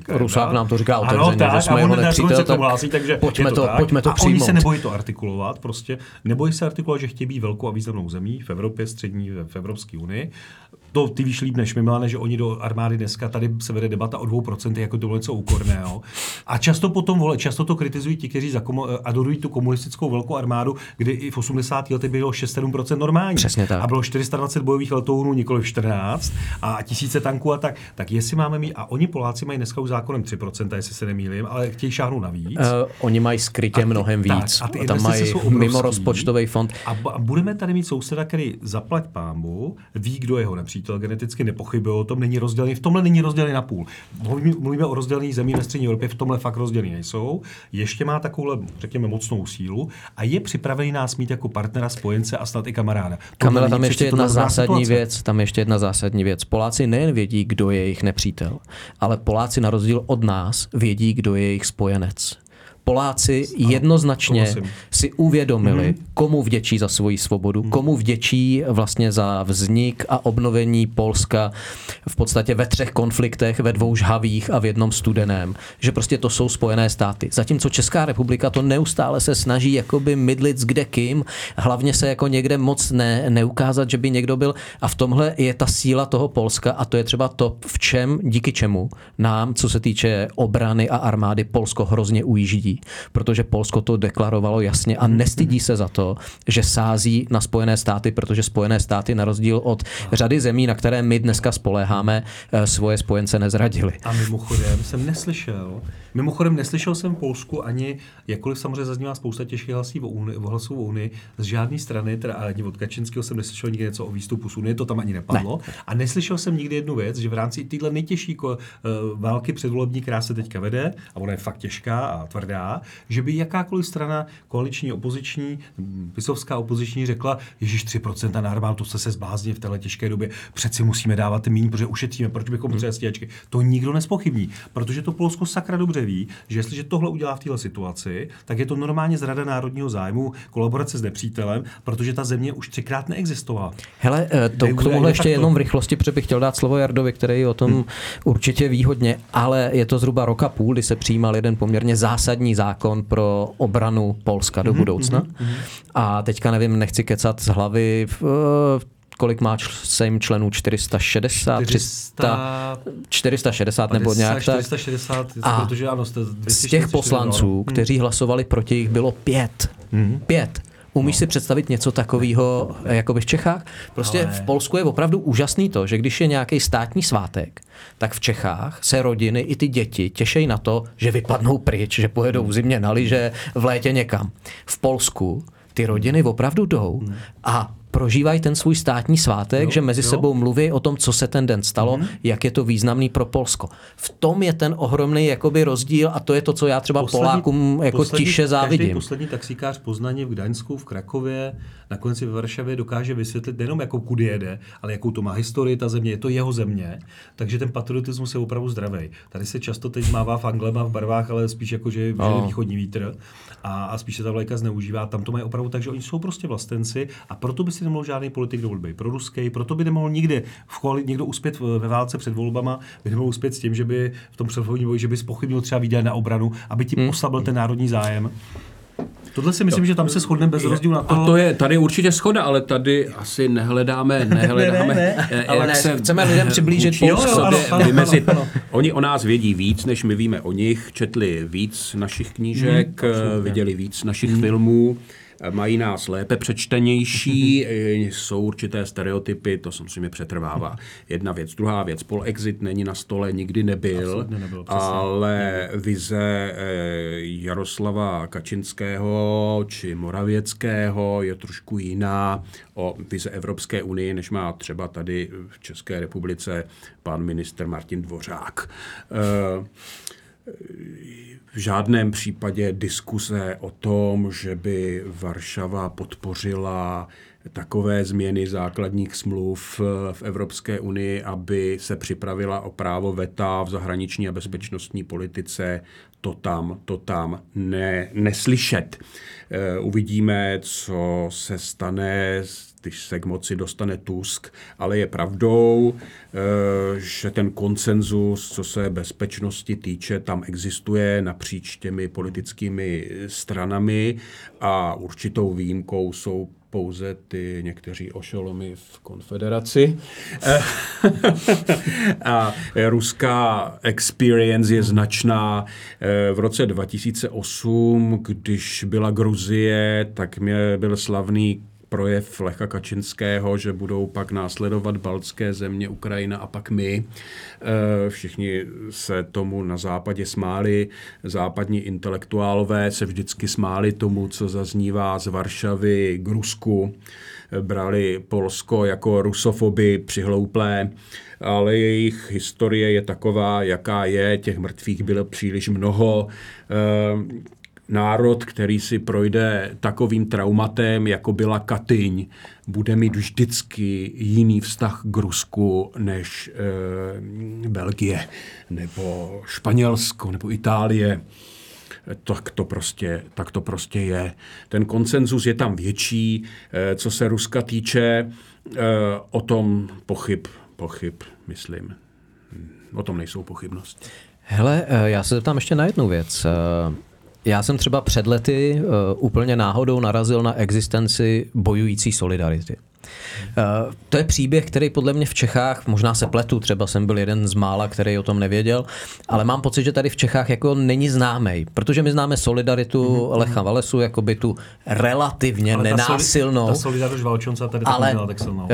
Rusák nám to říká otevřeně, že jsme jeho nepřítel, tak hlásí, takže pojďme to a přijmout. Oni se nebojí to artikulovat, prostě nebojí se artikulovat, že chtějí být velkou a významnou zemí v Evropě, střední v Evropské unii. To ty víš líp než my, Milane, že oni do armády dneska, tady se vede debata o 2%, jako to bylo něco úkorného. A často často to kritizují ti, kteří adorují tu komunistickou velkou armádu, kdy i v 80. letech bylo 6-7% normální. Přesně tak. A bylo 420 bojových letounů, nikoli 14 a tisíce tanků a tak. Tak jestli máme mít, a oni Poláci mají dneska už zákonem 3%, jestli se nemýlím, ale chtějí šáhnout na víc. Oni mají skrytě mnohem víc. Tak, a tam mají mimo rozpočtový fond. A budeme tady mít souseda, který zaplať pámbu, ví, kdo jeho nepřítel, geneticky nepochybuje o tom, není rozdělený, v tomhle není rozdělený na půl. Mluvíme o rozdělených zemí ve střední Evropě, v tomhle fakt rozdělený nejsou. Ještě má takovouhle, řekněme, mocnou sílu a je připravený nás mít jako partnera, spojence a snad i kamaráda. Kamila, tam ještě jedna zásadní věc. Poláci nejen vědí, kdo je jejich nepřítel, ale Poláci na rozdíl od nás vědí, kdo je jejich spojenec. Poláci jednoznačně si uvědomili, komu vděčí za svoji svobodu, komu vděčí vlastně za vznik a obnovení Polska v podstatě ve 3 konfliktech, ve 2 žhavých a v 1 studeném. Že prostě to jsou Spojené státy. Zatímco Česká republika to neustále se snaží jakoby mydlit s kdekým, hlavně se jako někde moc neukázat, že by někdo byl. A v tomhle je ta síla toho Polska a to je třeba to, v čem, díky čemu nám, co se týče obrany a armády, Polsko hrozně ujíždí. Protože Polsko to deklarovalo jasně a nestydí se za to, že sází na Spojené státy, protože Spojené státy na rozdíl od řady zemí, na které my dneska spoléháme, svoje spojence nezradili. A mimochodem neslyšel jsem v Polsku ani, jakkoliv samozřejmě zaznívá spousta těžkých hlasů o Unii, z žádné strany, teda ani od Kačinského jsem neslyšel nikdy něco o výstupu z Unie, to tam ani nepadlo. Ne. A neslyšel jsem nikdy jednu věc, že v rámci téhle nejtěžší války předvolební, která se teďka vede, a ona je fakt těžká a tvrdá, říká, že by jakákoliv strana koaliční, opoziční, pisovská opoziční řekla, ježiš 3% na armádu, to se zblázni v téhle těžké době, přeci musíme dávat míň, protože ušetříme, proč bychom potřebovali stíhačky. To nikdo nezpochybní, protože to Polsko sakra dobře ví, že jestliže tohle udělá v téhle situaci, tak je to normálně zrada národního zájmu, kolaborace s nepřítelem, protože ta země už třikrát neexistovala. Hele, to k tomuhle ještě jenom v rychlosti, protože bych chtěl dát slovo Jardovi, který o tom určitě ví hodně, ale je to zhruba rok a půl, kdy se přijímal jeden poměrně zásadní zákon pro obranu Polska do budoucna. A teďka nevím, nechci kecat z hlavy, kolik má Sejm členů, 460 nebo nějak tak. 460, a protože ano, z těch poslanců, kteří hlasovali proti, jich bylo 5. 5. Umíš si představit něco takového jako by v Čechách? Prostě v Polsku je opravdu úžasný to, že když je nějaký státní svátek, tak v Čechách se rodiny i ty děti těší na to, že vypadnou pryč, že pojedou v zimě na lyže, v létě někam. V Polsku ty rodiny opravdu jdou a prožívají ten svůj státní svátek, že mezi sebou mluví o tom, co se ten den stalo, jak je to významný pro Polsko. V tom je ten ohromný jakoby rozdíl a to je to, co já třeba Polákům jako tiše závidím. Každý poslední taxikář v Poznaně, v Gdaňsku, v Krakově, nakonec i ve Varšavě dokáže vysvětlit nejenom, jakou kudy jede, ale jakou to má historii, ta země, je to jeho země, takže ten patriotismus je opravdu zdravý. Tady se často teď mává fanglema v barvách, ale spíš jako, že je východní vítr a spíš se ta vlajka zneužívá. Tam to mají opravdu tak, že oni jsou prostě vlastenci a proto by nemohl žádný politik dovolit být proruský, proto by nemohl nikdy někdo uspět ve válce před volbama, by nemohl uspět s tím, že by v tom předvolebním boji, že by zpochybnil třeba výdaje na obranu, aby tím oslabil ten národní zájem. Tohle si myslím, že tam se shodneme bez rozdílu na to. A to je tady určitě shoda, ale tady asi nehledáme. Ne, ale chceme lidem přiblížit vymezit. Oni o nás vědí víc, než my víme o nich, četli víc našich knížek, viděli víc našich filmů. Mají nás lépe přečtenější, jsou určité stereotypy, to samozřejmě přetrvává. Jedna věc, druhá věc, polexit není na stole, nikdy nebyl, ale vize Jaroslava Kačinského či Moravěckého je trošku jiná o vize Evropské unie, než má třeba tady v České republice pan ministr Martin Dvořák. V žádném případě diskuse o tom, že by Varšava podpořila takové změny základních smluv v Evropské unii, aby se připravila o právo veta v zahraniční a bezpečnostní politice, to tam neslyšet. Uvidíme, co se stane, když se k moci dostane Tusk, ale je pravdou, že ten konsenzus, co se bezpečnosti týče, tam existuje napříč těmi politickými stranami a určitou výjimkou jsou pouze ty někteří ošolomy v konfederaci. A ruská experience je značná. V roce 2008, když byla Gruzie, tak mě byl slavný projev Lecha Kačinského, že budou pak následovat baltské země, Ukrajina a pak my. Všichni se tomu na západě smáli. Západní intelektuálové se vždycky smáli tomu, co zaznívá z Varšavy k Rusku. Brali Polsko jako rusofoby přihlouplé, ale jejich historie je taková, jaká je. Těch mrtvých bylo příliš mnoho. Národ, který si projde takovým traumatem, jako byla Katyň, bude mít vždycky jiný vztah k Rusku než Belgie, nebo Španělsko, nebo Itálie. Tak to prostě je. Ten konsenzus je tam větší. Co se Ruska týče, o tom pochyb, myslím. O tom nejsou pochybnosti. Hele, já se zeptám ještě na jednu věc. Já jsem třeba před lety úplně náhodou narazil na existenci bojující solidarity. To je příběh, který podle mě v Čechách, možná se pletu, třeba jsem byl jeden z mála, který o tom nevěděl, ale mám pocit, že tady v Čechách jako není známý, protože my známe solidaritu Lecha Valesu, jakoby tu relativně ale nenásilnou. Ta solidaritu Valčonca tady taky nebyla tak silnou.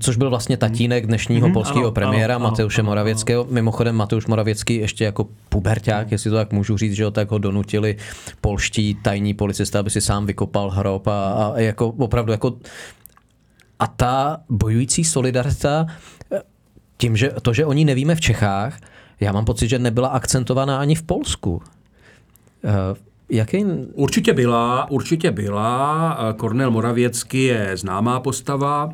Což byl vlastně tatínek dnešního polského premiéra Mateuše Moravěckého. Mimochodem Mateuš Moravěcký ještě jako puberťák, jestli to tak můžu říct, že ho tak ho donutili polští tajní policisté, aby si sám vykopal hrob a jako opravdu jako. A ta bojující solidarita, tím, že to, že o ní nevíme v Čechách, já mám pocit, že nebyla akcentovaná ani v Polsku. Jaký... Určitě byla. Kornél Morawiecki je známá postava.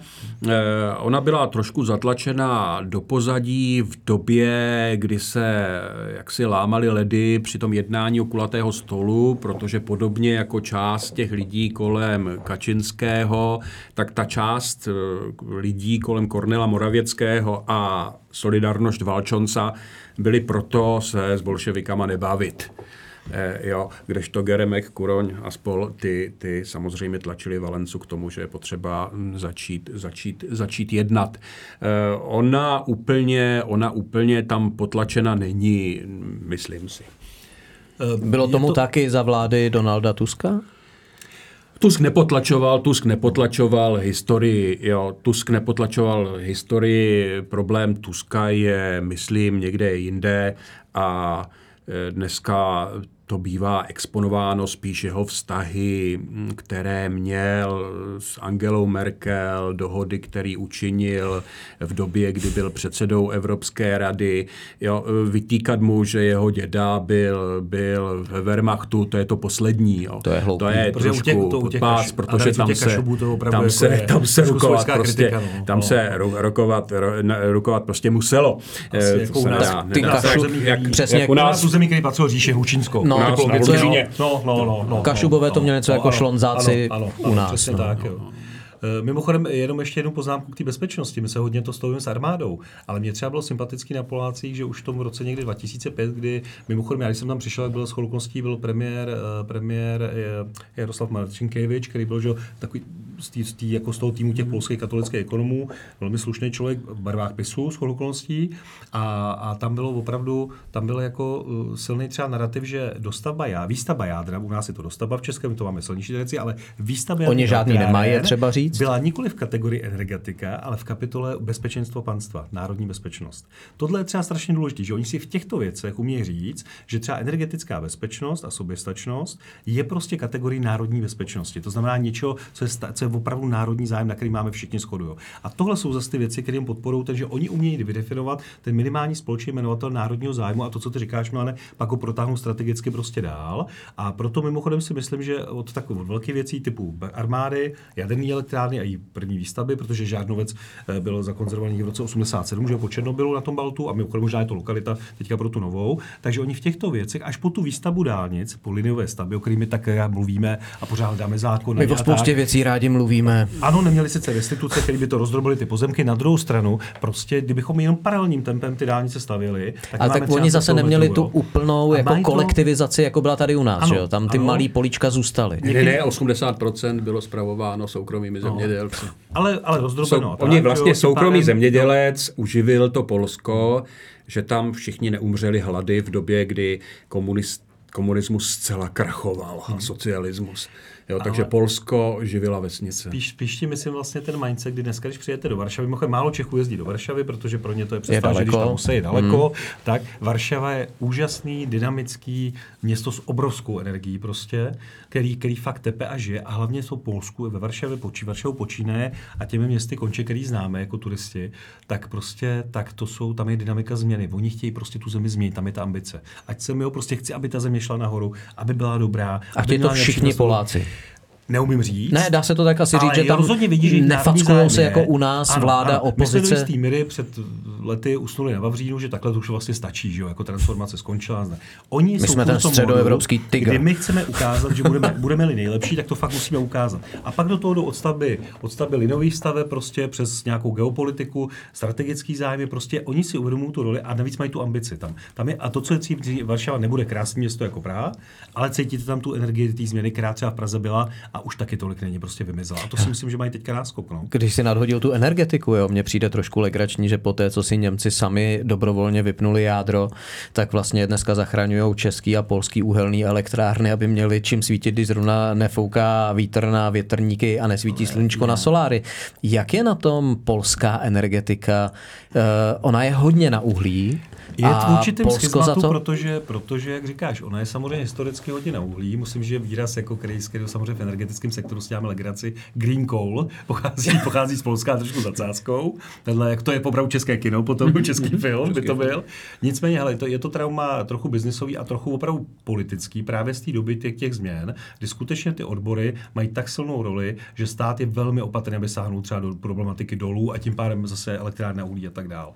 Ona byla trošku zatlačena do pozadí v době, kdy se jaksi lámaly ledy při tom jednání o kulatého stolu, protože podobně jako část těch lidí kolem Kačinského, tak ta část lidí kolem Kornéla Morawieckého a Solidarność Walcząca byli proto se s bolševikama nebavit. Kdežto Geremek, Kuroň a spol, ty samozřejmě tlačili Valencu k tomu, že je potřeba začít jednat. Ona úplně tam potlačena není, myslím si. Bylo tomu taky za vlády Donalda Tuska? Tusk nepotlačoval historii, problém Tuska je, myslím, někde jinde a dneska to bývá exponováno spíš jeho vztahy, které měl s Angelou Merkel, dohody, které učinil v době, kdy byl předsedou Evropské rady. Vytýkat mu, že jeho děda byl ve Wehrmachtu, to je to poslední. To je hloupý. To je trošku podpás, protože tam se rokovat prostě muselo. Přesně. U nás u zemí, který patřil říše Hučinskou. Kašubové to měli něco jako šlonzáci u nás. Přesně tak, jo. Mimochodem, jenom ještě jednu poznámku k té bezpečnosti. My se hodně to stavíme s armádou, ale mě třeba bylo sympatický na Polácích, že už v tom roce někdy 2005, kdy mimochodem, já když jsem tam přišel, tak byl shodností, byl premiér Jaroslav Marcinkiewicz, který byl že, takový jako z toho týmu těch polských katolických ekonomů, velmi slušný člověk v barvách PISu shodností a tam byl jako silný třeba narrativ, že výstavba jádra, u nás je to dostavba, v Českém to máme silnější tradici, ale výstavba jádra. Oni žádný nemají, je třeba říct. Byla nikoli v kategorii energetika, ale v kapitole bezpečenstvo panstva, národní bezpečnost. Tohle je třeba strašně důležité, že oni si v těchto věcech umí říct, že třeba energetická bezpečnost a soběstačnost je prostě kategorie národní bezpečnosti. To znamená něčeho, co je opravdu národní zájem, na který máme všichni shodu. A tohle jsou zase ty věci, které jim podporují, takže oni umějí vydefinovat ten minimální společný jmenovatel národního zájmu a to, co ty říkáš, Milane, pak ho protáhnou strategicky prostě dál. A proto mimochodem si myslím, že od takových velkých věcí typu armády, jaderný elektrárny a její první výstavby, protože Žádnovec byl zakonzervovaný v roce 87, že po Černobylu na tom Baltu a mimochodem možná je to lokalita teďka pro tu novou. Takže oni v těchto věcech až po tu výstavbu dálnic, po liniové stavbě, o kterými také mluvíme a pořád dáme zákon. My o spoustě věcí rádi mluvíme. Ano, neměli sice restituce, které by to rozdrobily ty pozemky, na druhou stranu prostě kdybychom jenom paralelním tempem ty dálnice stavěli, tak oni zase neměli tu úplnou jako kolektivizaci, jako byla tady u nás, ano, jo? Tam ty malí políčka zůstaly. Ne, 80% bylo spravováno soukromými zemědělci. Ale rozdrobeno. Oni vlastně soukromý zemědělec uživil to Polsko, že tam všichni neumřeli hlady v době, kdy komunismus zcela krachoval a socialismus. Jo, takže Polsko živila vesnice. Spíš tím myslím vlastně ten mindset, kdy dneska, když přijete do Varšavy, mimochodem málo Čechů jezdí do Varšavy, protože pro ně to je představa, že když tam musí je daleko, tak Varšava je úžasný, dynamický město s obrovskou energií prostě, který fakt tepe a žije a hlavně jsou Polsku ve Varšavě počínaje a těmi městy konče, který známe jako turisti, tak prostě tak to jsou, tam je dynamika změny. Oni chtějí prostě tu zemi změnit, tam je ta ambice. Ať se mi ho prostě chci, aby ta země šla nahoru, aby byla dobrá, aby to všichni Poláci. Neumím říct. Ne, dá se to tak asi říct, že tam rozhodně vidí, že nefackují se jako u nás vláda, opozice. My jsme do jistý míry před lety usnuli na vavřínu, že takhle to už vlastně stačí, že jo, jako transformace skončila. Oni my jsme ten středoevropský tygr. Kdy my chceme ukázat, že budeme-li nejlepší, tak to fakt musíme ukázat. A pak do toho jdou odstavby linových staveb prostě přes nějakou geopolitiku, strategický zájmy, prostě oni si uvědomují tu roli a navíc mají tu ambici tam. Tam je a to, co je cítit, Varšava nebude krásné město jako Praha, ale cítíte tam tu energii té změny, která třeba v Praze byla. A už taky tolik není prostě vymizela. A to si myslím, že mají teďka náskok. No. Když si nadhodil tu energetiku, jo, mně přijde trošku legrační, že po té, co si Němci sami dobrovolně vypnuli jádro, tak vlastně dneska zachraňují český a polský uhelný elektrárny, aby měli čím svítit, když zrovna nefouká vítr na větrníky a nesvítí sluníčko na soláry. Jak je na tom polská energetika? Ona je hodně na uhlí. Je v určitém schizmatu, protože, jak říkáš, ona je samozřejmě historicky hodně na uhlí. Musím, že výraz jako který samozřejmě v energetice energetickém sektoru si děláme legraci. Green Coal pochází z Polska trošku za cáskou. Tenhle, jak to je popravdu české kino, potom český film by to byl. Nicméně, hele, je to trauma trochu biznisový a trochu opravdu politický právě z té doby těch změn, kdy skutečně ty odbory mají tak silnou roli, že stát je velmi opatrný, aby sáhnul třeba do problematiky dolů a tím pádem zase elektrárna, uhlí a tak dál.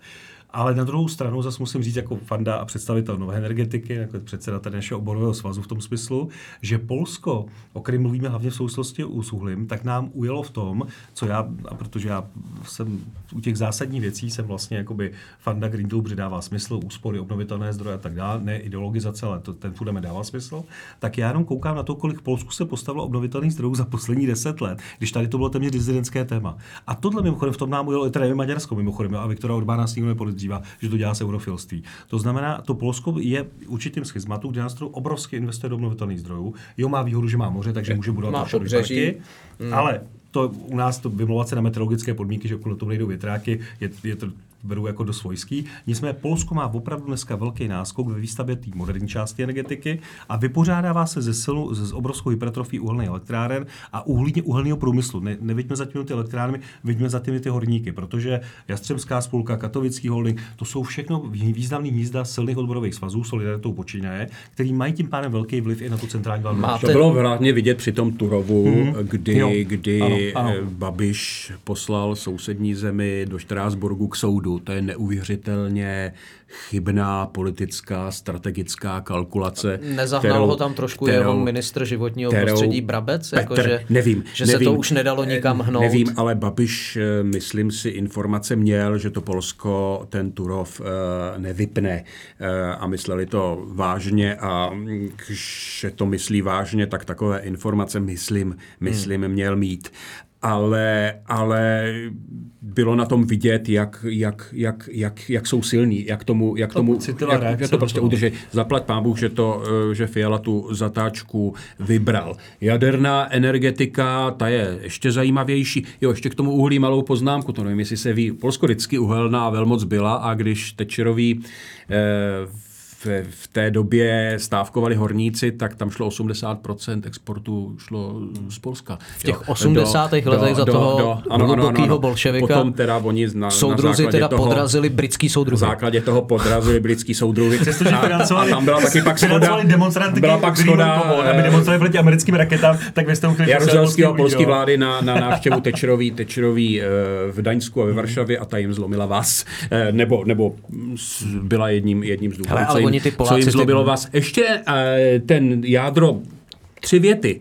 Ale na druhou stranu zase musím říct jako fanda a představitel nové energetiky, jako předseda tady našeho oborového svazu v tom smyslu, že Polsko, o kterém mluvíme hlavně v souvislosti s uhlím, tak nám ujelo v tom, co já, a protože já jsem u těch zásadních věcí, jsem vlastně jakoby fanda, Green Deal, protože dává smysl, úspory, obnovitelné zdroje a tak dále, ne ideologizace, ale to, ten budeme dává smysl, tak já jenom koukám na to, kolik v Polsku se postavilo obnovitelných zdrojů za poslední 10 let, když tady to bylo téměř disidentské téma. A tohle mimochodem v tom nám ujelo i tady Maďarsko mimochodem, a Viktora Orbána s ním dívá, že to dělá s eurofilství. To znamená, to Polsko je určitým schizmatu, kde nás obrovsky investuje do obnovitelných zdrojů. Jo, má výhodu, že má moře, takže může budovat naše parky, ale to u nás to vymlouvat se na meteorologické podmínky, že okolo toho nejdou větráky, je to beru jako do svojský. Nicméně Polsko má opravdu dneska velký náskok ve výstavbě té moderní části energetiky a vypořádává se ze obrovskou hypertrofí uhelných elektráren a uhelného průmyslu. Nevidíme zatím ty elektrárny, vidíme zatím ty horníky, protože Jastřemská spolka, Katovický holding, to jsou všechno významné hnízda silných odborových svazů, solidaritou počínaje, který mají tím pádem velký vliv i na tu centrální vládu. To bylo hlavně vidět při tom Turovu, kdy ano. Babiš poslal sousední zemi do Štrásburgu k soudu. To je neuvěřitelně chybná politická, strategická kalkulace. Nezahnal ho tam trošku jeho ministr životního prostředí Brabec? Nevím, se to už nedalo nikam hnout? Nevím, ale Babiš, myslím si, informace měl, že to Polsko ten Turov nevypne. A mysleli to vážně a že to myslí vážně, tak takové informace, myslím, měl mít. Ale bylo na tom vidět, jak jsou silní, jak to prostě udrží. Zaplať pán Bůh, že Fiala tu zatáčku vybral. Jaderná energetika, ta je ještě zajímavější. Jo, ještě k tomu uhlí malou poznámku, to nevím, jestli se ví. Polsko vždycky uhelná velmoc byla a když Tečerový v té době stávkovali horníci, tak tam šlo 80% exportu šlo z Polska. V těch 80. letech za toho hlubokýho bolševika. Potom teda oni soudruzi na teda podrazili britský soudruhy. Na základě toho podrazili britský soudruhy. A tam byla taky pak shoda. Byla pak shoda. Aby demonstrovali proti americkým raketám, tak vy jste ukryli Jaruzelský a polský vlády na návštěvu Tečerový v Daňsku a ve Varšavě a ta jim zlomila vás. Nebo byla jedním z důvodů. Co jim zlobilo vás. Ještě ten jádro 3 věty.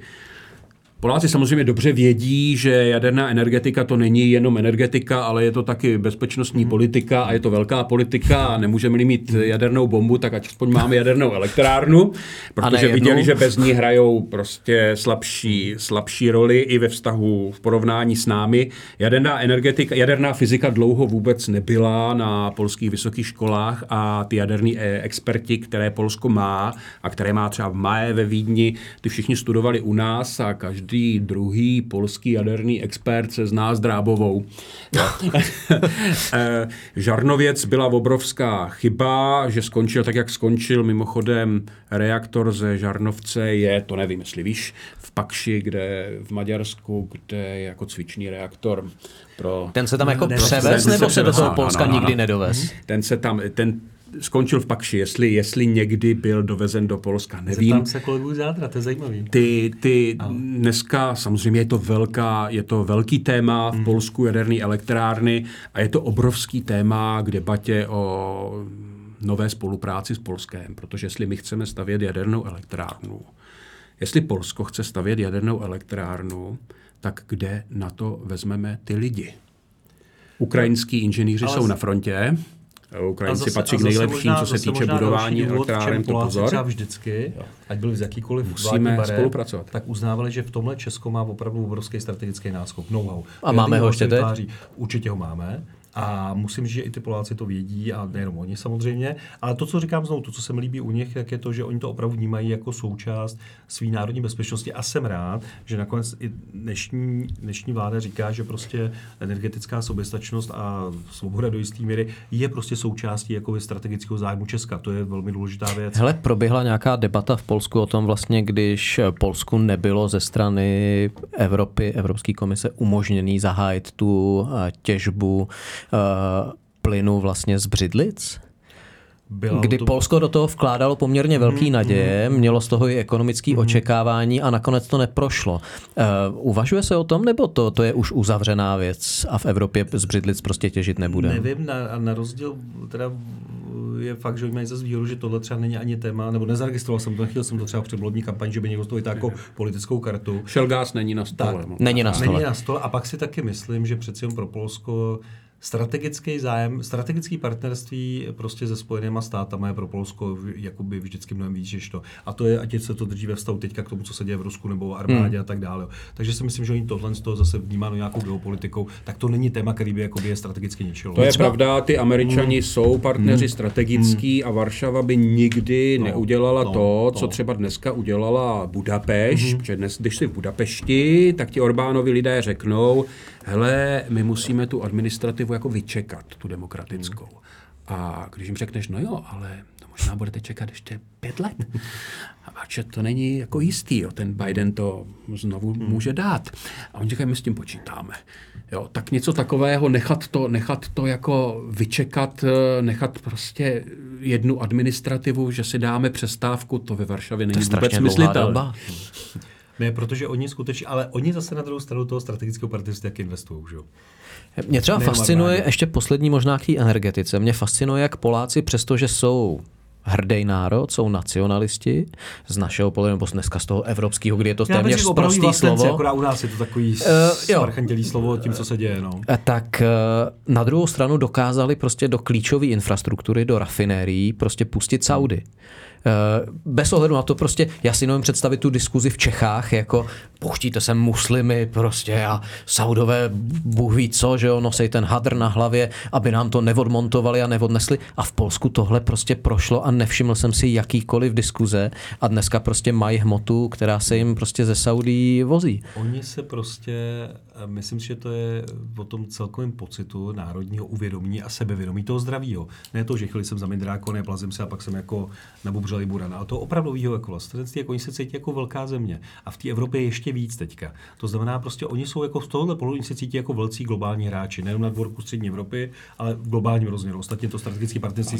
Poláci samozřejmě dobře vědí, že jaderná energetika to není jenom energetika, ale je to taky bezpečnostní politika a je to velká politika a nemůžeme-li mít jadernou bombu, tak aspoň máme jadernou elektrárnu, protože viděli, že bez ní hrajou prostě slabší roli i ve vztahu v porovnání s námi. Jaderná fyzika dlouho vůbec nebyla na polských vysokých školách a ty jaderní experti, které Polsko má a které má třeba v Maje ve Vídni, ty všichni studovali u nás a každý druhý polský jaderný expert se zná s Drábovou. Žarnověc byla obrovská chyba, že skončil tak, jak skončil. Mimochodem reaktor ze Žarnovce je, to nevím, jestli víš, v Pakši, kde v Maďarsku, kde je jako cvičný reaktor. Ten se tam jako převez, nebo se do toho Polska nikdy nedovez? Ten skončil v Pakši, jestli někdy byl dovezen do Polska, nevím. Zeptám se kolegů z jádra, to je zajímavý. Dneska samozřejmě je to velký téma v Polsku jaderné elektrárny a je to obrovský téma k debatě o nové spolupráci s Polskem, protože jestli my chceme stavět jadernou elektrárnu, jestli Polsko chce stavět jadernou elektrárnu, tak kde na to vezmeme ty lidi? Ukrajinský inženýři jsou na frontě. Ukrajinci patří k nejlepším, co se týče budování elektráren, to pozor. Třeba vždycky, ať byli z jakýkoliv vládní baré, tak uznávali, že v tomhle Česko má opravdu obrovský strategický náskok, know-how. A máme ho ještě teď? Určitě ho máme. A musím říct, že i ty Poláci to vědí a nejenom oni samozřejmě. Ale to, co říkám znovu, to, co se mi líbí u nich, tak je to, že oni to opravdu vnímají jako součást své národní bezpečnosti. A jsem rád, že nakonec i dnešní vláda říká, že prostě energetická soběstačnost a svoboda do jisté míry je prostě součástí jakoby strategického zájmu Česka. To je velmi důležitá věc. Hele, proběhla nějaká debata v Polsku o tom vlastně, když Polsku nebylo ze strany Evropy, Evropské komise umožněný zahájit tu těžbu plynu vlastně z břidlic? Kdy Polsko do toho vkládalo poměrně velký naděje, mělo z toho i ekonomické očekávání a nakonec to neprošlo. Uvažuje se o tom, nebo to je už uzavřená věc a v Evropě z břidlic prostě těžit nebude? Nevím, na rozdíl teda je fakt, že mají zase výhodu, že tohle třeba není ani téma, nebo nezaregistroval jsem to, nechtěl jsem to třeba v předvolební kampani, že by někdo to jako politickou kartu. Shell gas není na stole. Tak, není na stole a pak si taky myslím, že přeci jen pro Polsko strategický zájem, strategické partnerství prostě se Spojenýma státama je pro Polsko jakoby vždycky mnohem víc, než to. A to je, ať se to drží ve vztahu teďka k tomu, co se děje v Rusku nebo armádě a tak dále. Takže si myslím, že oni tohle z toho zase vnímáno nějakou geopolitikou, tak to není téma, který by jakoby je strategicky ničilo. To je pravda, ty Američani jsou partneři strategický a Varšava by nikdy neudělala to, co třeba dneska udělala Budapešť, protože dnes, když jsi v Budapešti, tak ti Orbánovi lidé řeknou, hele, my musíme tu administrativu jako vyčekat, tu demokratickou. A když jim řekneš, no jo, ale to možná budete čekat ještě 5 let. A že to není jako jistý, jo, ten Biden to znovu může dát. A oni říkají, my s tím počítáme. Jo, tak něco takového, nechat to jako vyčekat, nechat prostě jednu administrativu, že si dáme přestávku, to ve Varšavě není vůbec myslitelné. Ne, protože oni skutečně, ale oni zase na druhou stranu toho strategického partnerství jak investují, že jo? Mě třeba fascinuje, ještě poslední možná k té energetice, mě fascinuje, jak Poláci, přestože jsou hrdý národ, jsou nacionalisti z našeho pohledu, nebo dneska z toho evropského, kdy je to téměř sprostý slovo. Akorát u nás je to takový smarchantělý slovo tím, co se děje. No. Tak na druhou stranu dokázali prostě do klíčové infrastruktury, do rafinérií prostě pustit Saudy. Bez ohledu na to prostě, já si nevím představit tu diskuzi v Čechách, jako pouštíte se muslimy prostě a Saudové, Bůh ví co, že jo, nosej ten hadr na hlavě, aby nám to neodmontovali a neodnesli. A v Polsku tohle prostě prošlo a nevšiml jsem si jakýkoliv diskuze a dneska prostě mají hmotu, která se jim prostě ze Saudí vozí. Oni se prostě, myslím, že to je o tom celkovém pocitu národního uvědomí a sebevědomí toho zdravího. Ne to, že chvíli jsem za mindráko, neplazím se a pak jsem jako nabubřelý burana. A to opravdovýho jako vlastenectví, jako oni se cítí jako velká země. A v té Evropě ještě víc teďka. To znamená prostě, oni jsou jako z tohohle pohledu, oni se cítí jako velcí globální hráči. Nejenom na dvorku střední Evropy, ale v globálním rozměru. Ostatně to strategické partnerství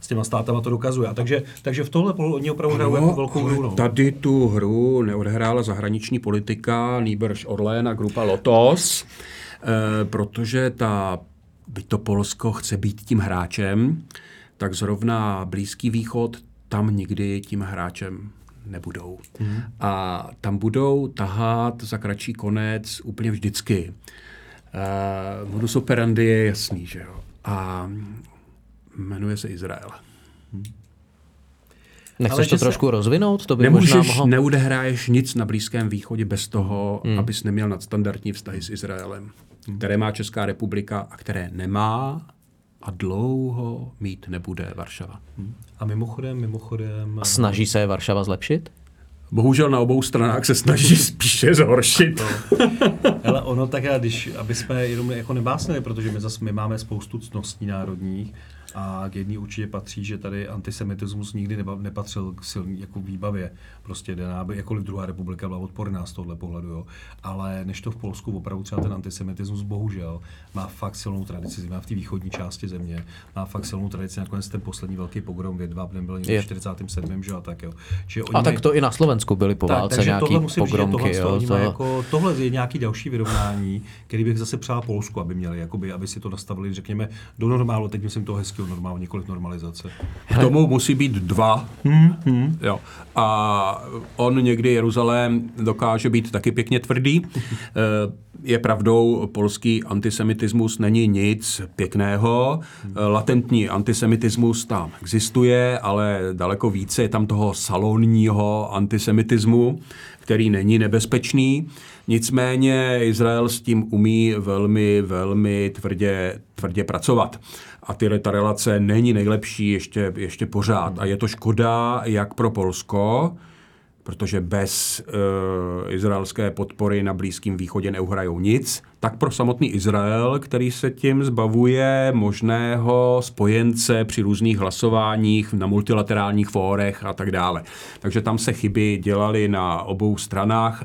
s těma státama to dokazuje. A takže v tohle pohledu oni opravdu hrají velkou hru. No. Tady tu hru neodhrála zahraniční politika, nýbrž Orlen a grupa Lotos, protože byť to Polsko chce být tím hráčem, tak zrovna Blízký východ tam nikdy tím hráčem nebudou. A tam budou tahat za kratší konec úplně vždycky. Modus operandi je jasný, že jo. A jmenuje se Izrael. Nechceš to trošku rozvinout? To by nemůžeš, neodehraješ nic na Blízkém východě bez toho, abys neměl nadstandardní vztahy s Izraelem, které má Česká republika a které nemá a dlouho mít nebude Varšava. A mimochodem... A snaží se Varšava zlepšit? Bohužel na obou stranách se snaží spíše zhoršit. Ale ono tak, aby jsme jenom jako nebásnili, protože my máme spoustu ctností národních a k jedný určitě patří, že tady antisemitismus nikdy nepatřil k silný jako výbavě. Prostě jakkoliv druhá republika byla odporná z tohohle pohledu. Jo. Ale než to v Polsku opravdu třeba ten antisemitismus bohužel má fakt silnou tradici, má v té východní části země, má fakt silnou tradici, nakonec ten poslední velký pogrom v Jedvábnem byl někdy v 47. Že? A tak, jo. Tak to i na Slovensku byly po válce nějaký pogromky. Tohle je nějaký další vyrovnání, který bych zase přál Polsku, aby měli, jakoby, aby si to nastavili, řekněme, do normálu, teď myslím to hezky normálně, několik normalizace. K tomu musí být 2. Jo. A on někdy Jeruzalém dokáže být taky pěkně tvrdý. Je pravdou, polský antisemitismus není nic pěkného. Latentní antisemitismus tam existuje, ale daleko více je tam toho salonního antisemitismu, který není nebezpečný. Nicméně Izrael s tím umí velmi, velmi tvrdě pracovat. A ta relace není nejlepší ještě pořád. A je to škoda jak pro Polsko, protože bez izraelské podpory na Blízkém východě neuhrajou nic, tak pro samotný Izrael, který se tím zbavuje možného spojence při různých hlasováních, na multilaterálních fórech a tak dále. Takže tam se chyby dělaly na obou stranách.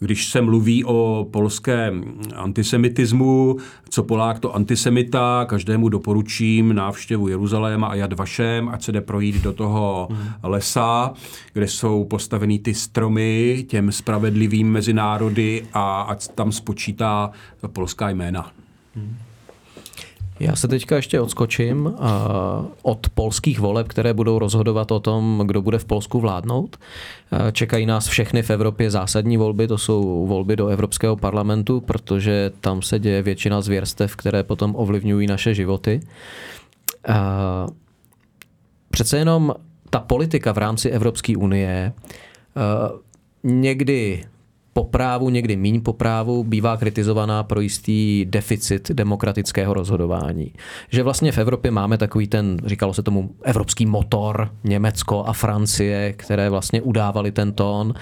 Když se mluví o polském antisemitismu, co Polák, to antisemita, každému doporučím návštěvu Jeruzaléma a Jad Vašem, ať se jde projít do toho lesa, kde jsou postavený ty stromy těm spravedlivým mezi národy a ať tam spočítá polská jména. Já se teďka ještě odskočím od polských voleb, které budou rozhodovat o tom, kdo bude v Polsku vládnout. Čekají nás všechny v Evropě zásadní volby, to jsou volby do Evropského parlamentu, protože tam se děje většina zvěrstev, které potom ovlivňují naše životy. Přece jenom ta politika v rámci Evropské unie někdy po právu, někdy míň po právu, bývá kritizovaná pro jistý deficit demokratického rozhodování. Že vlastně v Evropě máme takový ten, říkalo se tomu, evropský motor, Německo a Francie, které vlastně udávaly ten tón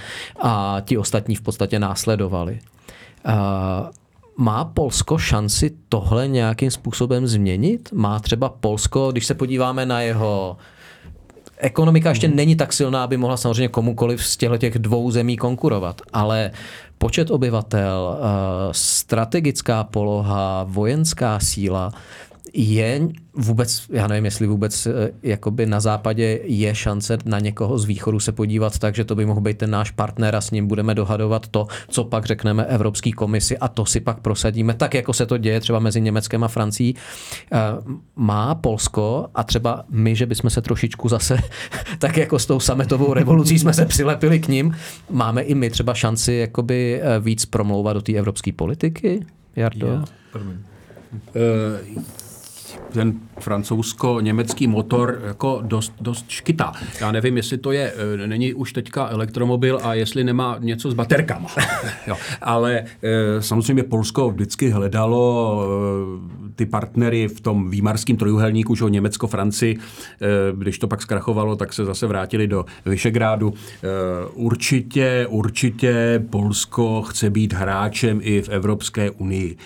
a ti ostatní v podstatě následovali. Má Polsko šanci tohle nějakým způsobem změnit? Má třeba Polsko, když se podíváme na jeho... Ekonomika ještě není tak silná, aby mohla samozřejmě komukoliv z těch dvou zemí konkurovat, ale počet obyvatel, strategická poloha, vojenská síla je vůbec, já nevím, jestli vůbec jakoby na západě je šance na někoho z východu se podívat tak, že to by mohl být ten náš partner a s ním budeme dohadovat to, co pak řekneme Evropské komisi a to si pak prosadíme, tak jako se to děje třeba mezi Německem a Francií. Má Polsko a třeba my, že bychom se trošičku zase, tak jako s tou sametovou revolucí jsme se přilepili k ním, máme i my třeba šanci jakoby víc promlouvat do té evropské politiky? Jardo? Ten francouzsko-německý motor jako dost škytá. Já nevím, jestli to je, není už teďka elektromobil a jestli nemá něco s baterkama. Jo. Ale samozřejmě Polsko vždycky hledalo ty partnery v tom výmarském trojuhelníku, že Německo-Francii, když to pak zkrachovalo, tak se zase vrátili do Visegrádu. Určitě Polsko chce být hráčem i v Evropské unii.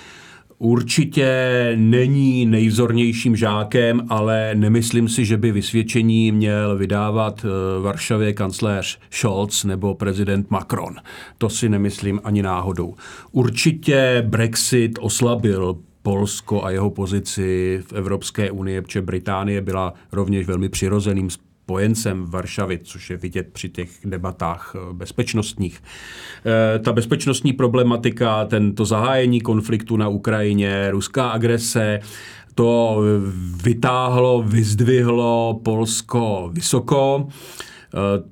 Určitě není nejvzornějším žákem, ale nemyslím si, že by vysvědčení měl vydávat v Varšavě kancléř Scholz nebo prezident Macron. To si nemyslím ani náhodou. Určitě Brexit oslabil Polsko a jeho pozici v Evropské unii, protože Británie byla rovněž velmi přirozeným spojencem Varšavy, což je vidět při těch debatách bezpečnostních. Ta bezpečnostní problematika, to zahájení konfliktu na Ukrajině, ruská agrese, to vyzdvihlo Polsko vysoko.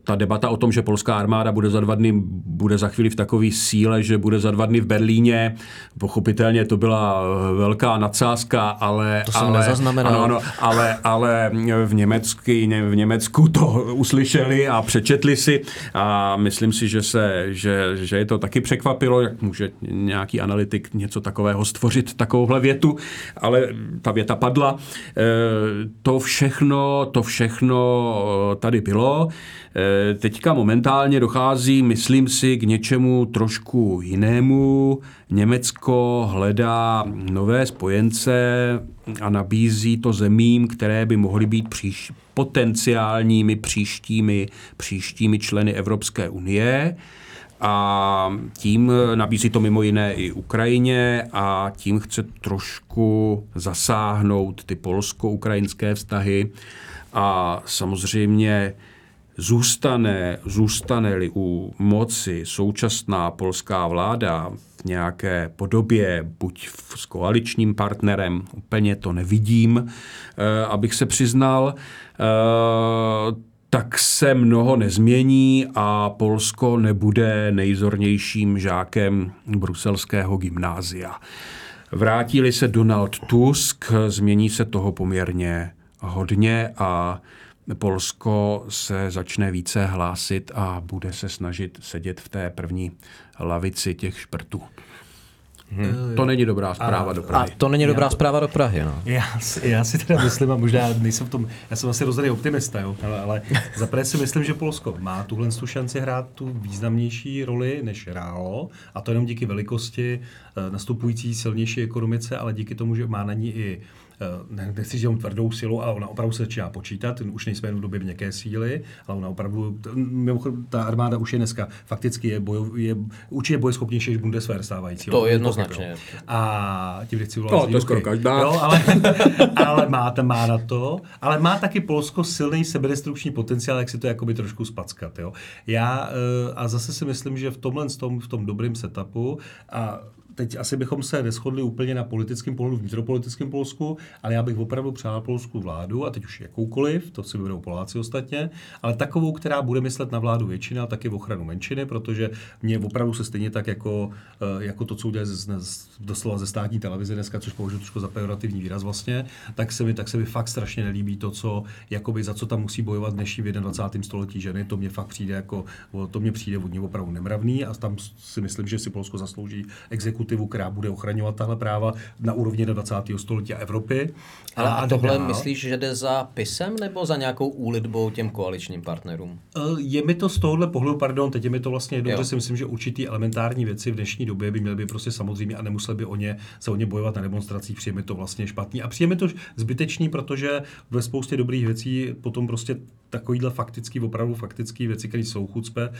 Ta debata o tom, že polská armáda bude za chvíli v takové síle, že bude za 2 dny v Berlíně. Pochopitelně to byla velká nadsázka, ale... To jsem nezaznamenal. Ano, ale v Německu to uslyšeli a přečetli si a myslím si, že je to taky překvapilo, jak může nějaký analytik něco takového stvořit, takovouhle větu, ale ta věta padla. To všechno tady bylo. Teďka momentálně dochází, myslím si, k něčemu trošku jinému. Německo hledá nové spojence a nabízí to zemím, které by mohly být potenciálními příštími členy Evropské unie. A tím nabízí to mimo jiné i Ukrajině a tím chce trošku zasáhnout ty polsko-ukrajinské vztahy. A samozřejmě zůstane-li u moci současná polská vláda v nějaké podobě, buď s koaličním partnerem, úplně to nevidím, abych se přiznal, tak se mnoho nezmění a Polsko nebude nejzornějším žákem bruselského gymnázia. Vrátí-li se Donald Tusk, změní se toho poměrně hodně a Polsko se začne více hlásit a bude se snažit sedět v té první lavici těch šprtů. To není dobrá zpráva do Prahy. A to není dobrá zpráva do Prahy, no. Já si teda myslím, a možná nejsem v tom, já jsem asi rozhodný optimista, jo, ale za prvé si myslím, že Polsko má tuhle šanci hrát tu významnější roli, než hrálo, a to jenom díky velikosti, nastupující silnější ekonomice, ale díky tomu, že má na ní i nechci dělat tvrdou silu a ona opravdu se začíná počítat, už nejsme jen v době měkké síly, ale ona opravdu, mimochodem ta armáda už je dneska, fakticky určitě bojeschopnější než Bundeswehr stávající. To jednoznačně. A tím nechci ulávat. To je skoro každá. Jo, ale má na to, ale má taky Polsko silný sebedestrukční potenciál, jak si to jakoby trošku spackat. Jo. Já a zase si myslím, že v tom dobrým setupu a teď asi bychom se neshodli úplně na politickém pohledu, vnitropolitickém Polsku, ale já bych opravdu přál polskou vládu, a teď už jakoukoliv, to si vyberou Poláci ostatně, ale takovou, která bude myslet na vládu většiny a taky v ochranu menšiny, protože mě opravdu se stejně tak jako to, co udělá doslova ze státní televize dneska, což považuji trošku za pejorativní výraz vlastně, tak se mi fakt strašně nelíbí to, co jakoby za co tam musí bojovat v dnešním 21. století ženy, to mě fakt přijde od něj opravdu nemravný a tam si myslím, že si Polsko zaslouží která bude ochraňovat tahle práva na úrovni 20. století a Evropy. Ale a tohle myslíš, že jde za pisem nebo za nějakou úlitbou těm koaličním partnerům? Je mi to z tohohle pohledu, teď je mi to vlastně jedno, že si myslím, že určitý elementární věci v dnešní době by měly být prostě samozřejmě a nemuseli by se o ně bojovat na demonstracích, přijde mi to vlastně špatný a přijde mi to zbytečný, protože ve spoustě dobrých věcí potom prostě takovýhle opravdu faktický věci, které jsou chucpe,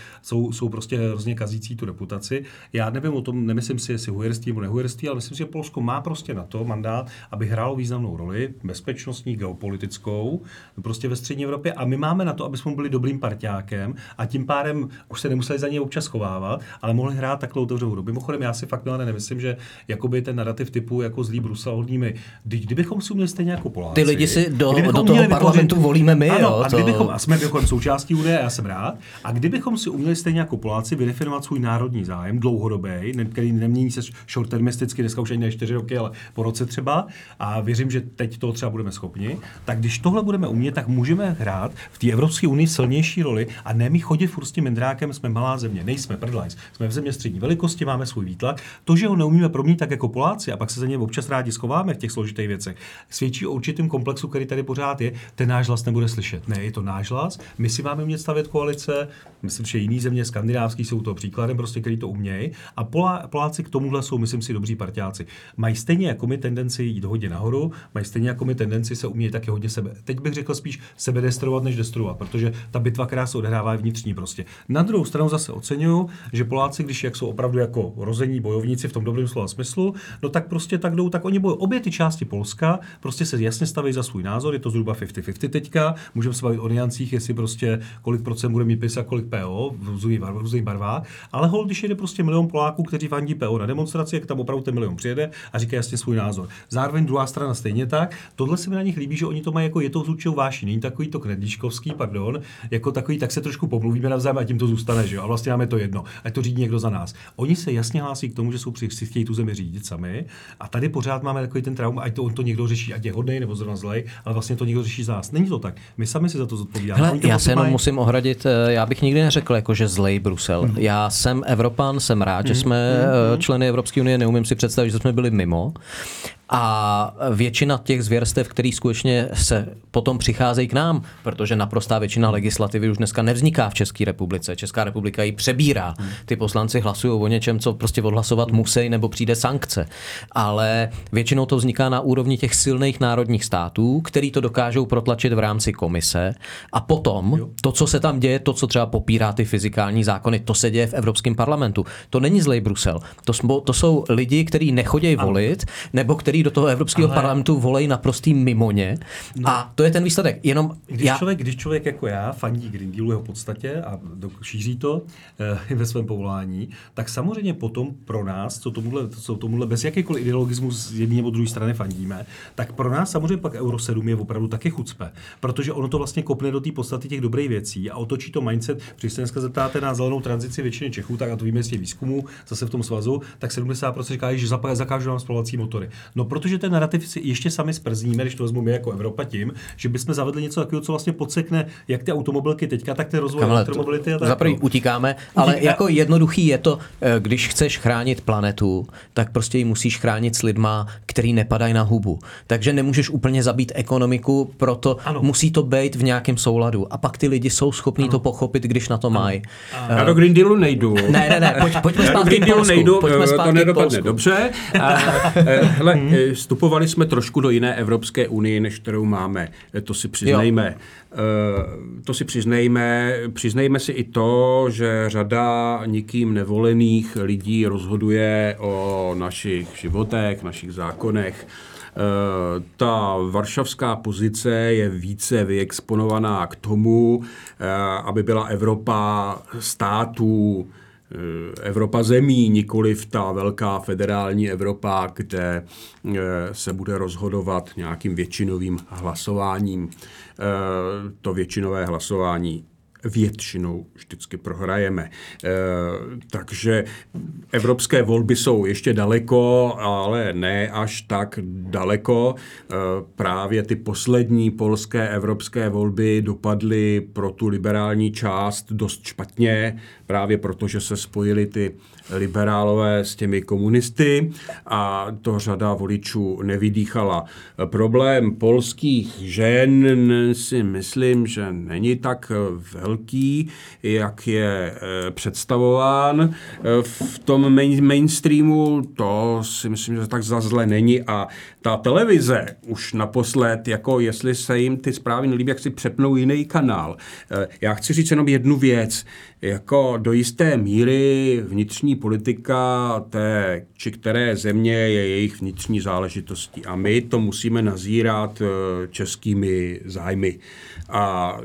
jsou prostě hrozně kazící tu reputaci. Já nevím o tom, nemyslím si, jestli hujerství nebo nehujerství, ale myslím si, že Polsko má prostě na to mandát, aby hrálo významnou roli, bezpečnostní, geopolitickou, prostě ve střední Evropě a my máme na to, aby jsme byli dobrým parťákem a tím pádem už se nemuseli za něj občas chovávat, ale mohli hrát takhle otevřenou dobu. Mimochodem, já si fakt nemyslím, že jakoby ten narrativ typu jako zlý Brusel hodnými, kdybychom si uměli stejně jako Poláci. Ty lidi si do toho parlamentu volíme my, ano, jo, a jsme dokonce součástí UDA, já jsem rád. A kdybychom si uměli stejně jako Poláci vydefinovat svůj národní zájem dlouhodobý, který nemění se short-termisticky, dneska už ani 4 roky, ale po roce třeba, a věřím, že teď toho třeba budeme schopni, tak když tohle budeme umět, tak můžeme hrát v té Evropské unii silnější roli a ne mi chodit furt s tím mindrákem, jsme malá země, nejsme prdlajs, jsme v země střední velikosti, máme svůj výtlak. To, že ho neumíme proměnit tak jako Poláci a pak se za ně občas rádi schováme v těch složitých věcech, svědčí o určitém komplexu, který tady pořád je, ten náš hlas nebude slyšet. Ne, je to náš hlas. My si máme umět stavět koalice, myslím, že jiný země skandinávský jsou toho příkladem, prostě který to umějí a Poláci k tomuhle jsou, myslím si, dobří parťáci. Mají stejně jako my tendenci jít hodně nahoru, mají stejně jako my tendenci se umějí taky hodně sebe. Teď bych řekl spíš sebe destruovat než destruovat, protože ta bitva, která se odehrává vnitřní prostě. Na druhou stranu zase oceňuju, že Poláci, když jak jsou opravdu jako rození bojovníci v tom dobrém slova smyslu, no tak prostě tak jdou, tak oni bojují obě ty části Polska, prostě se jasně staví za svůj názor, je to zhruba 50-50 teďka. Můžeme se bavit o niancích, jestli prostě kolik procent bude mít PiS a kolik PO v různých barvách, ale hol, když jde prostě milion Poláků, kteří fandí PO na demonstraci, jak tam opravdu ten milion přijede a říká jasně svůj názor. Zároveň druhá strana stejně tak. Tohle se mi na nich líbí, že oni to mají jako je to zůčou vášní, není takový to knedlíškovský, jako takový, tak se trošku pomluvíme navzájem a tím to zůstane, že jo. A vlastně máme to jedno, ať to řídí někdo za nás. Oni se jasně hlásí k tomu, že jsou chtějí tu zemi řídit sami a tady pořád máme takový ten trauma, ať to on to někdo řeší, ať je hodnej nebo zrovna zlej, ale vlastně to někdo řeší za nás. Není to tak. My sami si za to zodpovídáme. Já se jenom musím ohradit, já bych nikdy neřekl jako že zlej Brusel. Já jsem Evropan, jsem rád, že jsme členy Evropské unie, neumím si představit, že jsme byli mimo. A většina těch zvěrstev, které skutečně se potom přicházejí k nám, protože naprostá většina legislativy už dneska nevzniká v České republice. Česká republika ji přebírá. Ty poslanci hlasují o něčem, co prostě odhlasovat musí nebo přijde sankce. Ale většinou to vzniká na úrovni těch silných národních států, který to dokážou protlačit v rámci komise. A potom to, co se tam děje, to, co třeba popírá ty fyzikální zákony, to se děje v Evropském parlamentu. To není zlej Brusel. To jsou lidi, kteří nechodí volit, nebo který do toho Evropského parlamentu volejí naprostý mimoně. No. A to je ten výsledek. Jenom když člověk jako já fandí Green Dealu jeho podstatě a šíří to ve svém povolání, tak samozřejmě potom pro nás, co tomuhle bez jakýkoliv ideologismu z jedné nebo druhé strany fandíme, tak pro nás samozřejmě pak Euro 7 je opravdu taky chucpe, protože ono to vlastně kopne do té podstaty těch dobrých věcí a otočí to mindset. Když se dneska zeptáte na zelenou tranzici většiny Čechů, tak a to víme z těch výzkumů, zase v tom svazu, tak 70% říká, že zakážou nám spalovací motory. No, protože ten narrativ si ještě sami zprzníme, když to vezmu my jako Evropa tím, že bychom zavedli něco takového, co vlastně podsekne jak ty automobilky teďka, tak ten rozvoj elektromobility. Zaprvé utíkáme, ale jako jednoduchý je to, když chceš chránit planetu, tak prostě ji musíš chránit s lidma, který nepadají na hubu. Takže nemůžeš úplně zabít ekonomiku, proto musí to být v nějakém souladu. A pak ty lidi jsou schopní to pochopit, když na to mají. Já do Green Dealu nejdu. Ne, pojďme zpátky k Polsku. To nedopadne dobře. Hele, vstupovali jsme trošku do jiné Evropské unie, než kterou máme. To si přiznejme. Přiznejme si i to, že řada nikým nevolených lidí rozhoduje o našich životech, našich zákonech. Ta varšavská pozice je více vyexponovaná k tomu, aby byla Evropa států, Evropa zemí, nikoliv ta velká federální Evropa, kde se bude rozhodovat nějakým většinovým hlasováním. To většinové hlasování většinou vždycky prohrajeme. Takže evropské volby jsou ještě daleko, ale ne až tak daleko. Právě ty poslední polské evropské volby dopadly pro tu liberální část dost špatně, právě protože se spojili ty liberálové s těmi komunisty a to řada voličů nevydýchala. Problém polských žen si myslím, že není tak velký, jak je představován. V tom mainstreamu to si myslím, že tak za zle není a ta televize už naposled, jako jestli se jim ty zprávy nelíbí, jak si přepnou jiný kanál. Já chci říct jenom jednu věc. Jako do jisté míry vnitřní politika té či které země je jejich vnitřní záležitostí a my to musíme nazírat českými zájmy. A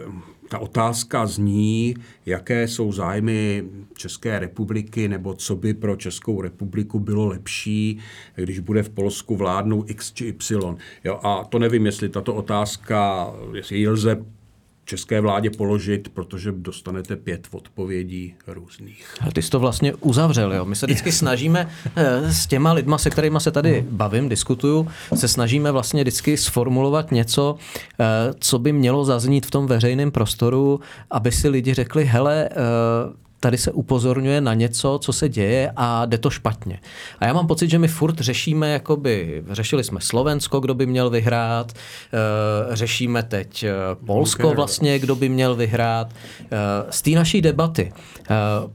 ta otázka zní, jaké jsou zájmy České republiky nebo co by pro Českou republiku bylo lepší, když bude v Polsku vládnout X či Y. Jo, a to nevím, jestli tato otázka, jestli ji lze české vládě položit, protože dostanete 5 odpovědí různých. A ty jsi to vlastně uzavřel, jo? My se vždycky snažíme s těma lidma, se kterýma se tady bavím, diskutuju, se snažíme vlastně vždycky sformulovat něco, co by mělo zaznít v tom veřejném prostoru, aby si lidi řekli, hele, tady se upozorňuje na něco, co se děje a jde to špatně. A já mám pocit, že my furt řešíme, řešili jsme Slovensko, kdo by měl vyhrát, řešíme teď Polsko vlastně, kdo by měl vyhrát. Z té naší debaty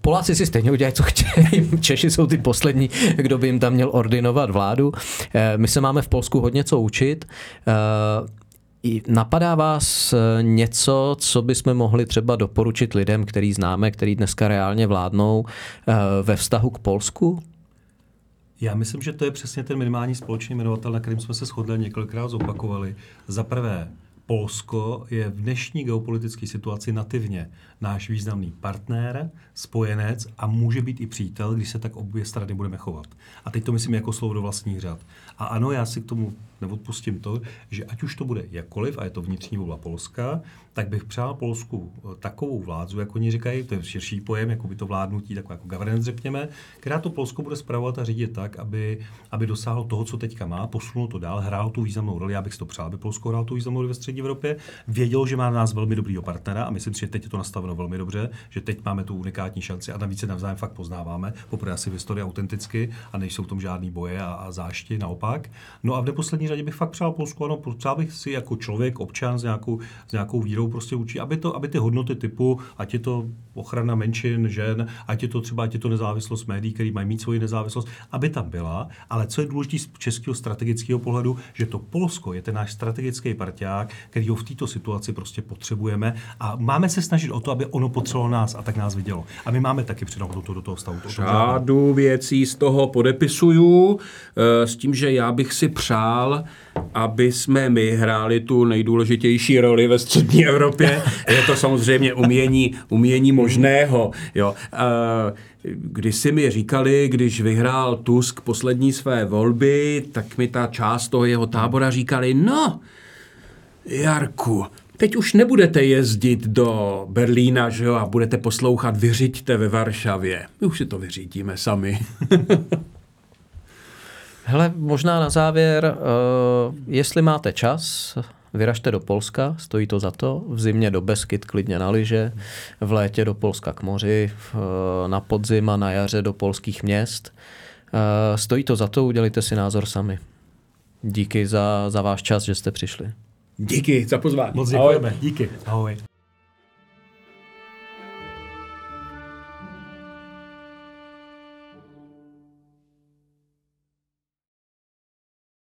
Poláci si stejně udělají, co chtějí, Češi jsou ty poslední, kdo by jim tam měl ordinovat vládu. My se máme v Polsku hodně co učit. Napadá vás něco, co bychom mohli třeba doporučit lidem, který známe, který dneska reálně vládnou ve vztahu k Polsku? Já myslím, že to je přesně ten minimální společný jmenovatel, na kterým jsme se shodli a několikrát zopakovali. Za prvé, Polsko je v dnešní geopolitické situaci nativně náš významný partner, spojenec a může být i přítel, když se tak obě strany budeme chovat. A teď to myslím jako slovo do vlastních řad. A ano, já si k tomu neodpustím to, že ať už to bude jakkoliv, a je to vnitřní volba Polska, tak bych přál Polsku takovou vládzu, jak oni říkají, to je širší pojem, jako by to vládnutí, taková jako governance řekněme, která to Polsko bude spravovat a řídit tak, aby dosáhlo toho, co teďka má, posunulo to dál, hrálo tu významnou roli, já bych si to přál, aby Polsko hrálo tu významnou roli ve střední Evropě, vědělo, že má nás velmi dobrýho partnera a myslím si, že teď je to nastaveno velmi dobře, že teď máme tu unikátní šanci a navíc se navzájem fakt poznáváme, poprvé asi v historii autenticky a nejsou v tom žádný boje a zášti, naopak. No a v neposlední řadě bych fakt přál Polsku, ano, přál bych si jako člověk, občan s nějakou vírou prostě učí, aby ty hodnoty typu, ať je to ochrana menšin, žen, ať je to nezávislost médií, který mají mít svoji nezávislost, aby tam byla, ale co je důležité z českého strategického pohledu, že to Polsko je ten náš strategický parťák, který ho v této situaci prostě potřebujeme a máme se snažit o to, aby ono potřebovalo nás a tak nás vidělo. A my máme taky přidat do toho stavu. Řádu věcí z toho podepisuju s tím, že já bych si přál, aby jsme my hráli tu nejdůležitější roli ve střední Evropě. Je to samozřejmě umění možného. Jo. Když si mi říkali, když vyhrál Tusk poslední své volby, tak mi ta část toho jeho tábora říkali, no, Jarku, teď už nebudete jezdit do Berlína, že jo, a budete poslouchat, vyřiďte ve Varšavě. My už si to vyřídíme sami. Hele, možná na závěr, jestli máte čas, vyražte do Polska, stojí to za to, v zimě do Beskyt klidně na lyže, v létě do Polska k moři, na podzim a na jaře do polských měst. Stojí to za to, udělejte si názor sami. Díky za váš čas, že jste přišli. Díky za pozvání. Moc děkujeme. Ahoj. Díky. Ahoj.